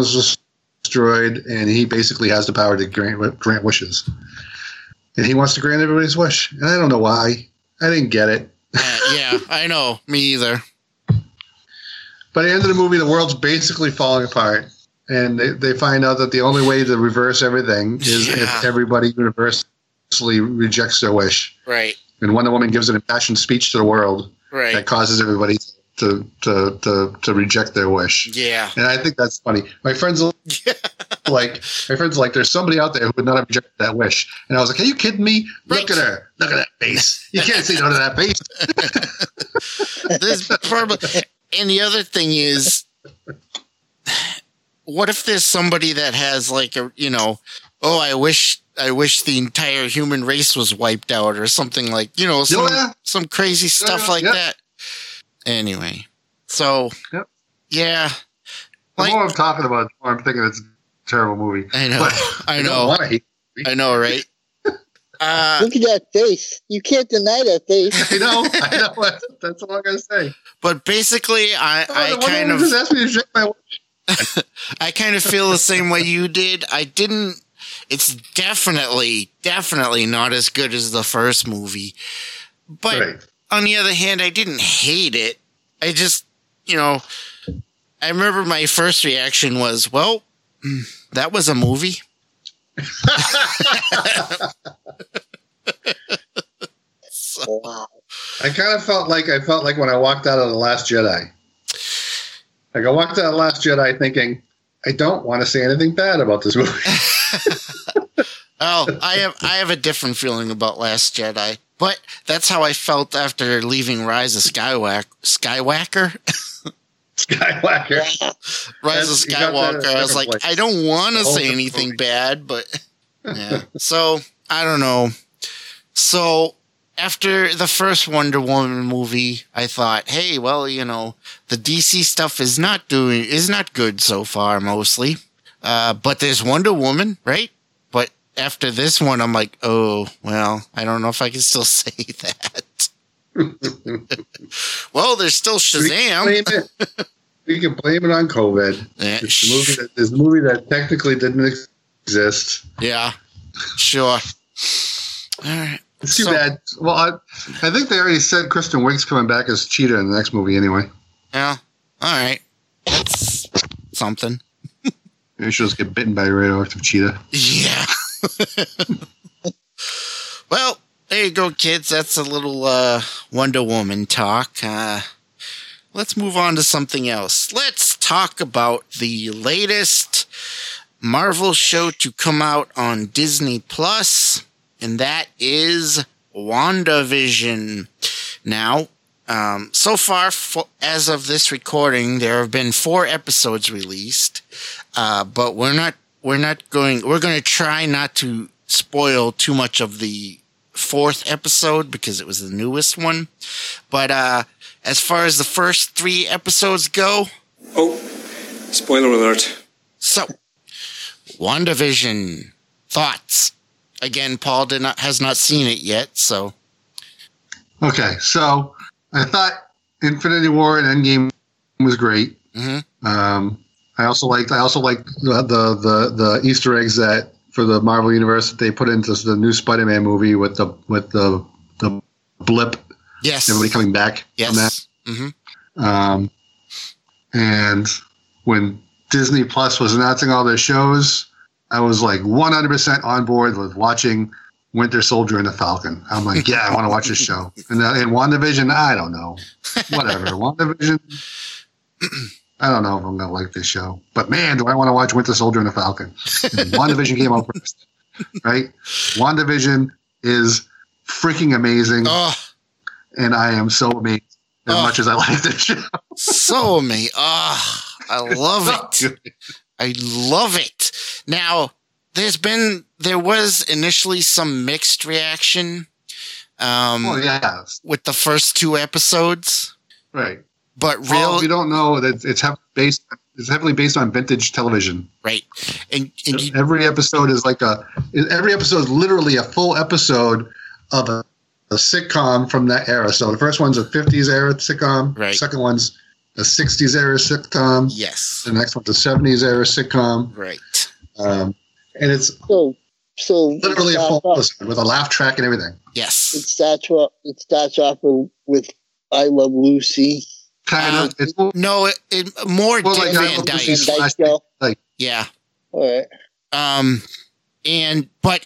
is just destroyed, and he basically has the power to grant wishes. And he wants to grant everybody's wish. And I don't know why. I didn't get it. Yeah, I know. Me either. By the end of the movie, the world's basically falling apart. And they find out that the only way to reverse everything is if everybody universally rejects their wish. Right. And Wonder Woman gives an impassioned speech to the world that causes everybody to reject their wish. Yeah. And I think that's funny. My friends, there's somebody out there who would not have rejected that wish. And I was like, are you kidding me? Right. Look at her. Look at that face. You can't see none of that face. There's probably, and the other thing is, what if there's somebody that has like a, I wish the entire human race was wiped out or something some crazy stuff that. Anyway, so yeah. The more I'm talking about it, the more I'm thinking it's a terrible movie. I know. I know, right? Look at that face. You can't deny that face. I know. That's all I gotta say. But basically, I kind of just asked me to check my watch. I kind of feel the same way you did. I didn't. It's definitely not as good as the first movie. But on the other hand, I didn't hate it. I just, I remember my first reaction was, well, that was a movie. Wow. I kind of felt like when I walked out of The Last Jedi. Like I walked out of The Last Jedi thinking, I don't want to say anything bad about this movie. Oh, I have a different feeling about Last Jedi, but that's how I felt after leaving Rise of Skywalker. Skywalker. Rise of Skywalker. I was like, I don't want to say anything bad, but yeah. So I don't know. So after the first Wonder Woman movie, I thought, hey, well, the DC stuff is not good so far, mostly. But there's Wonder Woman, right? But after this one, I'm like, oh, well, I don't know if I can still say that. Well, there's still Shazam. We can blame it on COVID. Yeah. It's a movie that technically didn't exist. Yeah, sure. All right. It's too bad. Well, I think they already said Kristen Wiig's coming back as Cheetah in the next movie anyway. Yeah. All right. That's something. Maybe she'll just get bitten by a radioactive cheetah. Yeah. Well, there you go, kids. That's a little Wonder Woman talk. Let's move on to something else. Let's talk about the latest Marvel show to come out on Disney+. And that is WandaVision. Now, so far, as of this recording, there have been 4 episodes released, but we're going to try not to spoil too much of the 4th episode because it was the newest one. But as far as the first 3 episodes go, spoiler alert. So, WandaVision thoughts. Again, Paul has not seen it yet, so. Okay, so I thought Infinity War and Endgame was great. Mm-hmm. I also liked the Easter eggs that for the Marvel Universe that they put into the new Spider-Man movie with the blip. Yes. Everybody coming back. Yes. From that. Mm-hmm. And when Disney Plus was announcing all their shows, I was like 100% on board with watching Winter Soldier and the Falcon. I'm like, yeah, I want to watch this show. And WandaVision, I don't know. Whatever. WandaVision, I don't know if I'm going to like this show. But man, do I want to watch Winter Soldier and the Falcon. And WandaVision came out first. Right? WandaVision is freaking amazing. Oh. And I am so amazed as much as I like this show. So amazing. Oh, I love it. I love it. Now, there was initially some mixed reaction with the first two episodes. Right. But we don't know that it's heavily based on vintage television. Right. And so every episode is literally a full episode of a sitcom from that era. So the first one's a 50s era sitcom. Right. The second one's a 60s era sitcom. Yes. The next one's a 70s era sitcom. Right. And it's so literally a full episode with a laugh track and everything. Yes. It starts off with I Love Lucy. Kind of. It's more, no, it more like Van Dyke. Yeah. All right. But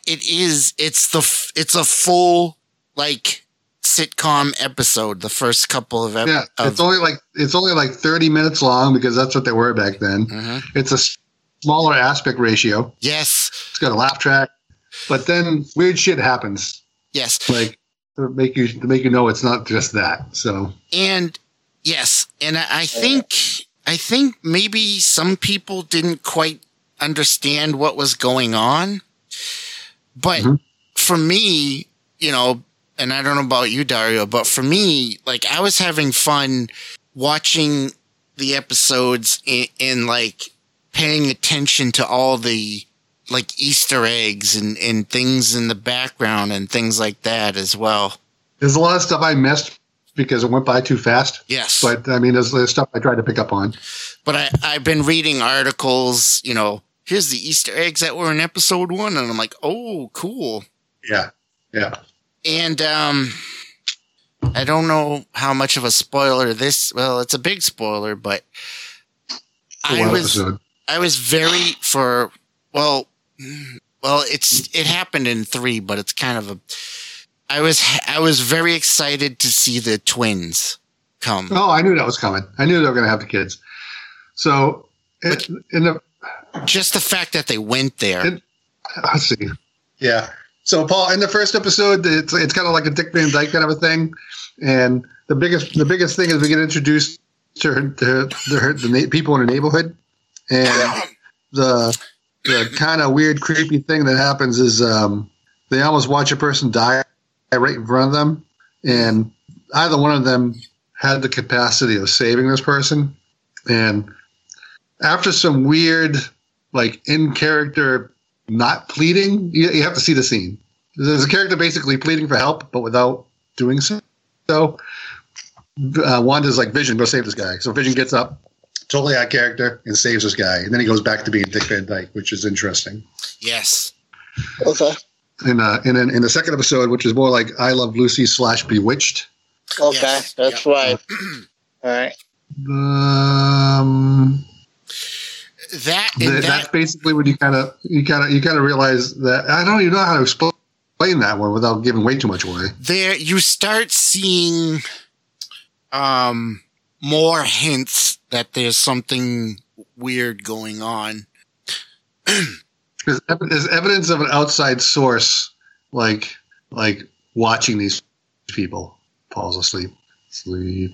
it's a full sitcom episode. The first couple of episodes. Yeah. It's only like 30 minutes long because that's what they were back then. Mm-hmm. It's a smaller aspect ratio. Yes. It's got a laugh track, but then weird shit happens. Yes. To make you know it's not just that. So. And yes, and I think maybe some people didn't quite understand what was going on. But for me, and I don't know about you, Dario, but for me, I was having fun watching the episodes and paying attention to all the Easter eggs and things in the background and things like that as well. There's a lot of stuff I missed because it went by too fast. Yes. But I mean, there's stuff I tried to pick up on. But I've been reading articles, here's the Easter eggs that were in episode one. And I'm like, oh, cool. Yeah. Yeah. And, I don't know how much of a spoiler it's a big spoiler, but I was very it happened in three, but it's kind of I was very excited to see the twins come. Oh, I knew that was coming. I knew they were going to have the kids. So, just the fact that they went there. I see. Yeah. So, Paul, in the first episode, it's kind of like a Dick Van Dyke kind of a thing, and the biggest thing is we get introduced to the people in the neighborhood, and the kind of weird, creepy thing that happens is they almost watch a person die right in front of them, and either one of them had the capacity of saving this person. And after some weird, in character, not pleading, you have to see the scene. There's a character basically pleading for help, but without doing so. Wanda's Vision, go save this guy. So Vision gets up, totally out of character, and saves this guy. And then he goes back to being Dick Van Dyke, which is interesting. Yes. Okay. In the second episode, which is more like I Love Lucy / Bewitched. Okay, yes. That's right. All right. That's basically when you kind of realize that I don't even know how to explain that one without giving way too much away. There, you start seeing more hints that there's something weird going on. There's evidence of an outside source, watching these people. Paul's asleep. Sleepy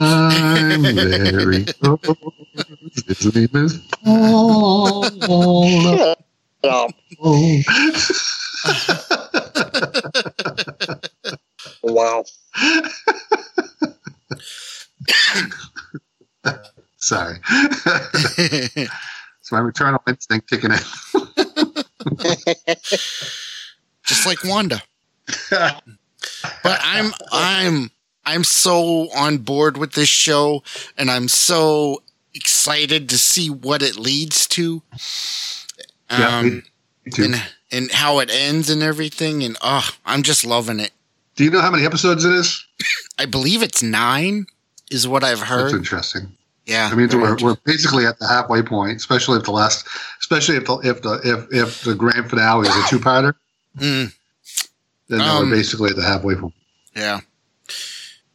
time, very good. His name is Paul. Wow. Sorry. It's my maternal instinct kicking in. Just like Wanda. But I'm so on board with this show, and I'm so excited to see what it leads to. Me too. And how it ends and everything, and I'm just loving it. Do you know how many episodes it is? I believe it's 9 is what I've heard. That's interesting. Yeah, I mean, we're basically at the halfway point, especially if the grand finale is a two-parter. Mm. Then we're basically at the halfway point. Yeah,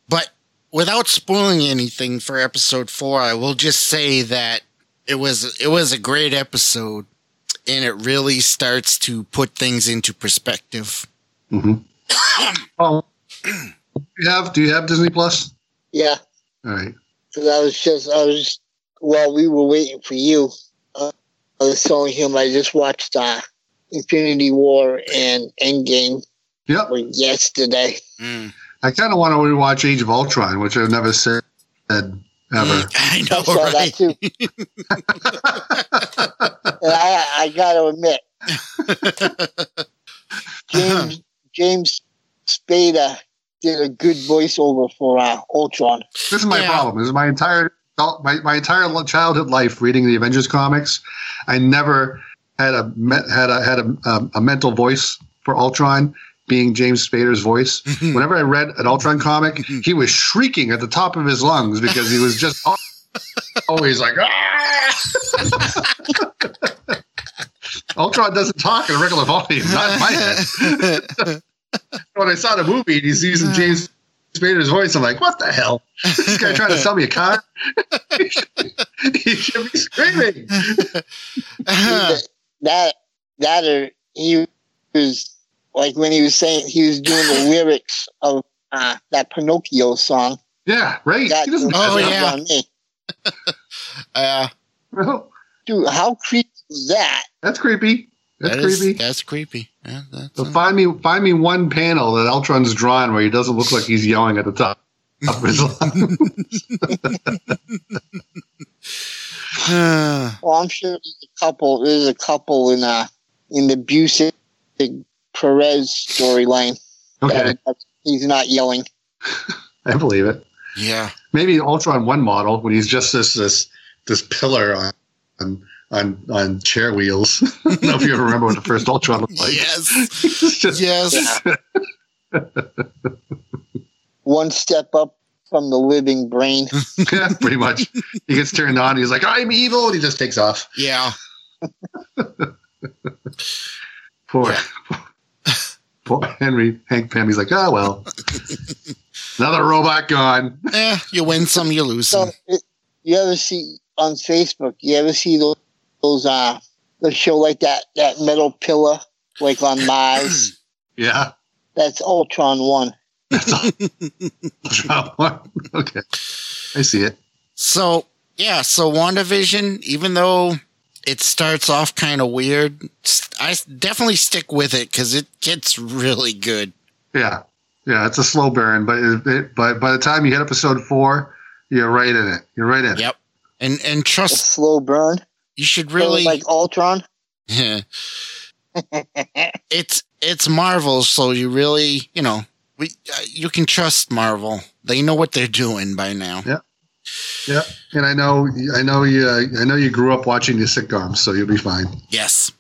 but without spoiling anything for episode 4, I will just say that it was a great episode, and it really starts to put things into perspective. Mm-hmm. Do you have Disney Plus? Yeah. All right. Because I was just, while we were waiting for you, It's only him. I just watched Infinity War and Endgame yesterday. Mm. I kind of want to rewatch Age of Ultron, which I've never said ever. I know, I right? That too. And I got to admit, James Spader did a good voiceover for Ultron. This is my problem. This is my entire... My entire childhood life reading the Avengers comics, I never had a mental voice for Ultron being James Spader's voice. Whenever I read an Ultron comic, he was shrieking at the top of his lungs because he was just always like, ah! Ultron doesn't talk in a regular volume, not in my head. When I saw the movie, he's using James Spader's voice, I'm like, what the hell? This guy trying to sell me a car? he should be screaming. He was like, when he was saying he was doing the lyrics of that Pinocchio song. Yeah, right. That, he doesn't. Dude, how creepy was that? That's creepy. That's creepy. Yeah, so find me one panel that Ultron's drawn where he doesn't look like he's yelling at the top of his lungs. Well, I'm sure there's a couple in the Busey Perez storyline. Okay, he's not yelling. I believe it. Yeah, maybe Ultron one model when he's just this pillar on chair wheels. I don't know if you ever remember what the first Ultron looked like. Yes. Yes. Yeah. One step up from the living brain. Yeah, pretty much. He gets turned on. He's like, I'm evil. And he just takes off. Yeah. Poor Henry. Hank Pym. He's like, oh, well. Another robot gone. Eh, you win some, you lose some. So, you ever see on Facebook, those the show like that metal pillar like on Mars. Yeah. That's Ultron 1. That's Ultron 1. Okay. I see it. So, yeah. So WandaVision, even though it starts off kind of weird, I definitely stick with it because it gets really good. Yeah. Yeah. It's a slow burn, but by the time you hit episode 4, you're right in it. Yep. And trust. A slow burn. You should really so like Ultron. Yeah. it's Marvel, so you really, you can trust Marvel. They know what they're doing by now. Yeah. Yeah. And I know you grew up watching the sitcoms, so you'll be fine. Yes.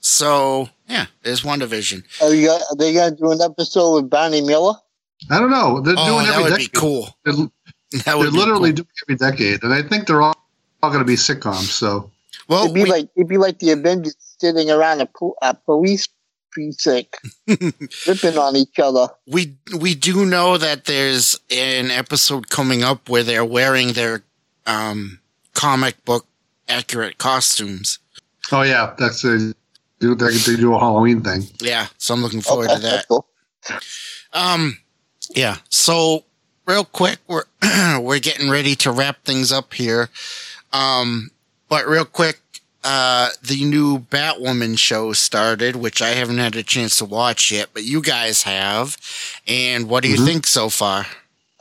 So yeah, there's WandaVision. Are they going to do an episode with Barney Miller? I don't know. They're doing every decade. That would be cool. They're literally doing every decade, and I think they're all going to be sitcoms, so it'd be like the Avengers sitting around a police precinct, ripping on each other. We do know that there's an episode coming up where they're wearing their comic book accurate costumes. Oh yeah, that's they do a Halloween thing. Yeah, so I'm looking forward to that. Cool. Yeah. So real quick, we're getting ready to wrap things up here. But real quick, the new Batwoman show started, which I haven't had a chance to watch yet, but you guys have. And what do you think so far?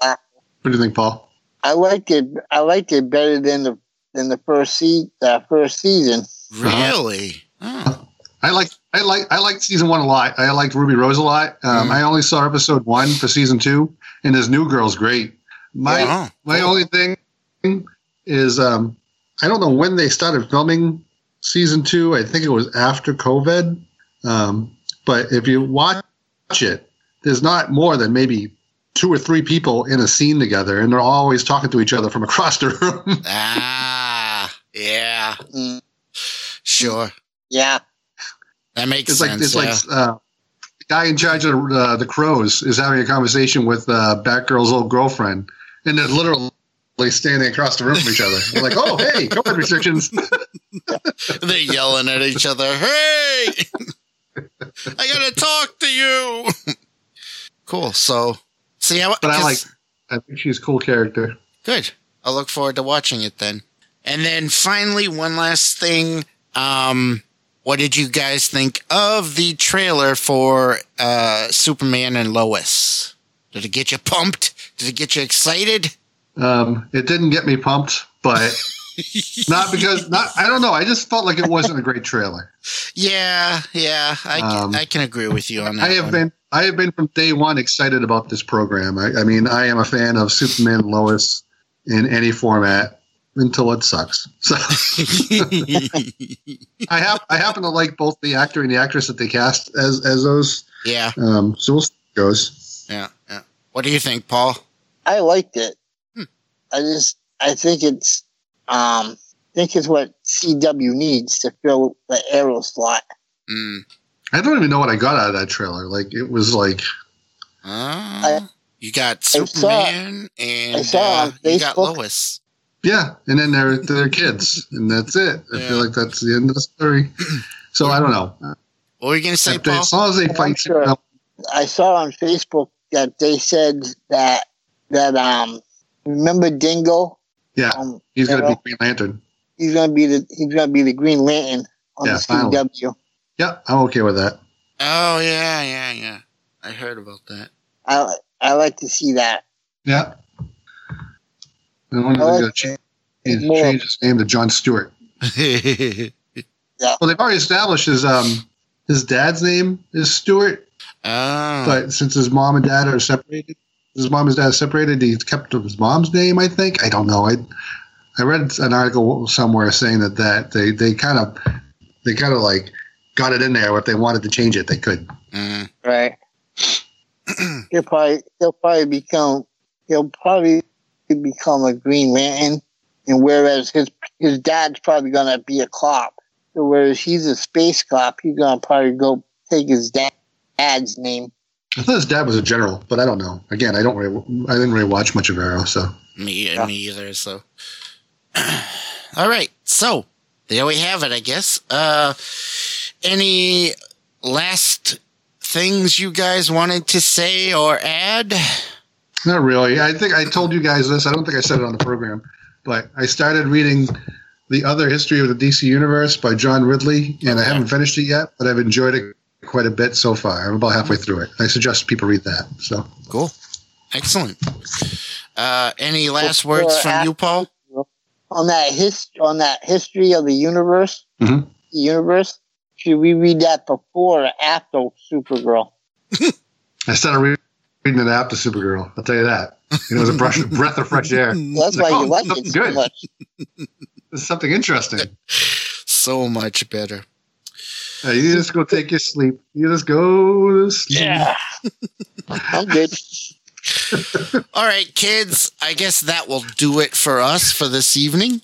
What do you think, Paul? I liked it better than the first season. Really? Oh. I liked season 1 a lot. I liked Ruby Rose a lot. I only saw episode 1 for season 2, and this new girl's great. My only thing is, I don't know when they started filming season 2. I think it was after COVID. But if you watch it, there's not more than maybe 2 or 3 people in a scene together, and they're always talking to each other from across the room. Yeah. Mm. Sure. Yeah. That makes sense. The guy in charge of the Crows is having a conversation with Batgirl's old girlfriend, and they're literally standing across the room from each other. They're like, oh, hey, COVID restrictions. They're yelling at each other. Hey, I got to talk to you. Cool. So, see, I think she's a cool character. Good. I'll look forward to watching it then. And then finally, one last thing. What did you guys think of the trailer for Superman and Lois? Did it get you pumped? Did it get you excited? It didn't get me pumped, but I don't know. I just felt like it wasn't a great trailer. Yeah. I can agree with you on that. I have been from day one excited about this program. I mean, I am a fan of Superman and Lois in any format until it sucks. So I happen to like both the actor and the actress that they cast as those. Yeah. So we'll see how it goes. Yeah. What do you think, Paul? I liked it. I think it's what CW needs to fill the Arrow slot. Mm. I don't even know what I got out of that trailer. Like it was like you got Superman and you got Lois. Yeah, and then they're kids, and that's it. I feel like that's the end of the story. So I don't know. What were you going to say, Paul? As long as they fight. Sure. I saw on Facebook that they said that remember Dingo? Yeah, he's going to be Green Lantern. He's going to be the Green Lantern on the CW. Finally. Yeah, I'm okay with that. Oh yeah. I heard about that. I like to see that. Yeah. I wanted to change his name to John Stewart. Yeah. Well, they've already established his dad's name is Stewart. Oh. But since his mom and dad are separated, he kept his mom's name, I think. I don't know. I read an article somewhere saying that they kind of like got it in there. If they wanted to change it, they could. Mm. Right. He'll probably become a Green Lantern, and whereas his dad's probably gonna be a cop, so whereas he's a space cop, he's gonna probably go take his dad's name. I thought his dad was a general, but I don't know. Again, I didn't really watch much of Arrow, so me either. So, all right, so there we have it, I guess. Any last things you guys wanted to say or add? Not really. I think I told you guys this. I don't think I said it on the program, but I started reading The Other History of the DC Universe by John Ridley, and I haven't finished it yet, but I've enjoyed it quite a bit so far. I'm about halfway through it. I suggest people read that. So cool. Excellent. Any last words from you, Paul? On that history of the universe, mm-hmm. Should we read that before or after Supergirl? I started reading it after Supergirl. I'll tell you that. It was a breath of fresh air. Well, that's why you like it so much. There's something interesting. So much better. You just go take your sleep. You just go to sleep. Yeah. I'm good. All right, kids. I guess that will do it for us for this evening.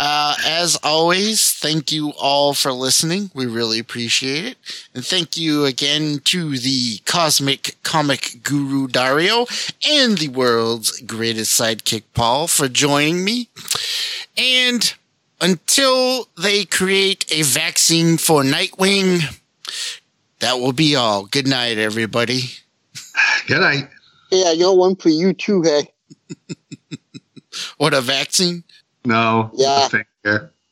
As always, thank you all for listening. We really appreciate it. And thank you again to the Cosmic Comic Guru Dario and the World's Greatest Sidekick Paul for joining me. And until they create a vaccine for Nightwing, that will be all. Good night, everybody. Good night. Yeah, I got one for you too, hey. What, a vaccine? No. Yeah.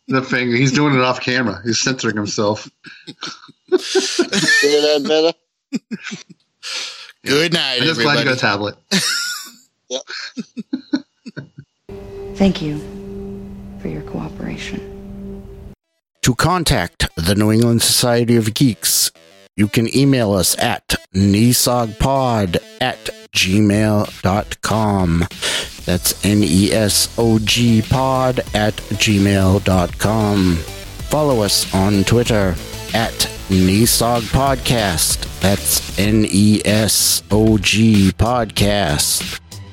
The finger. He's doing it off camera. He's censoring himself. Better. Good night, everybody. I'm just glad you got a tablet. Yep. Thank you for your cooperation. To contact the New England Society of Geeks, you can email us at nesogpod@gmail.com. That's nesogpod@gmail.com. Follow us on Twitter at Nesog Podcast. That's Nesog Podcast.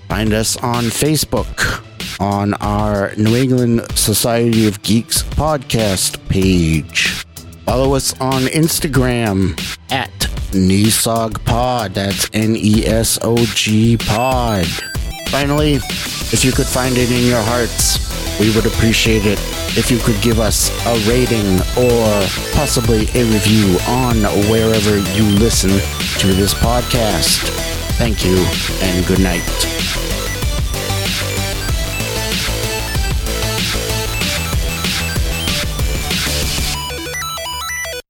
Find us on Facebook on our New England Society of Geeks podcast page. Follow us on Instagram at Nesog Pod. That's Nesog Pod. Finally, if you could find it in your hearts, we would appreciate it if you could give us a rating or possibly a review on wherever you listen to this podcast. Thank you and good night.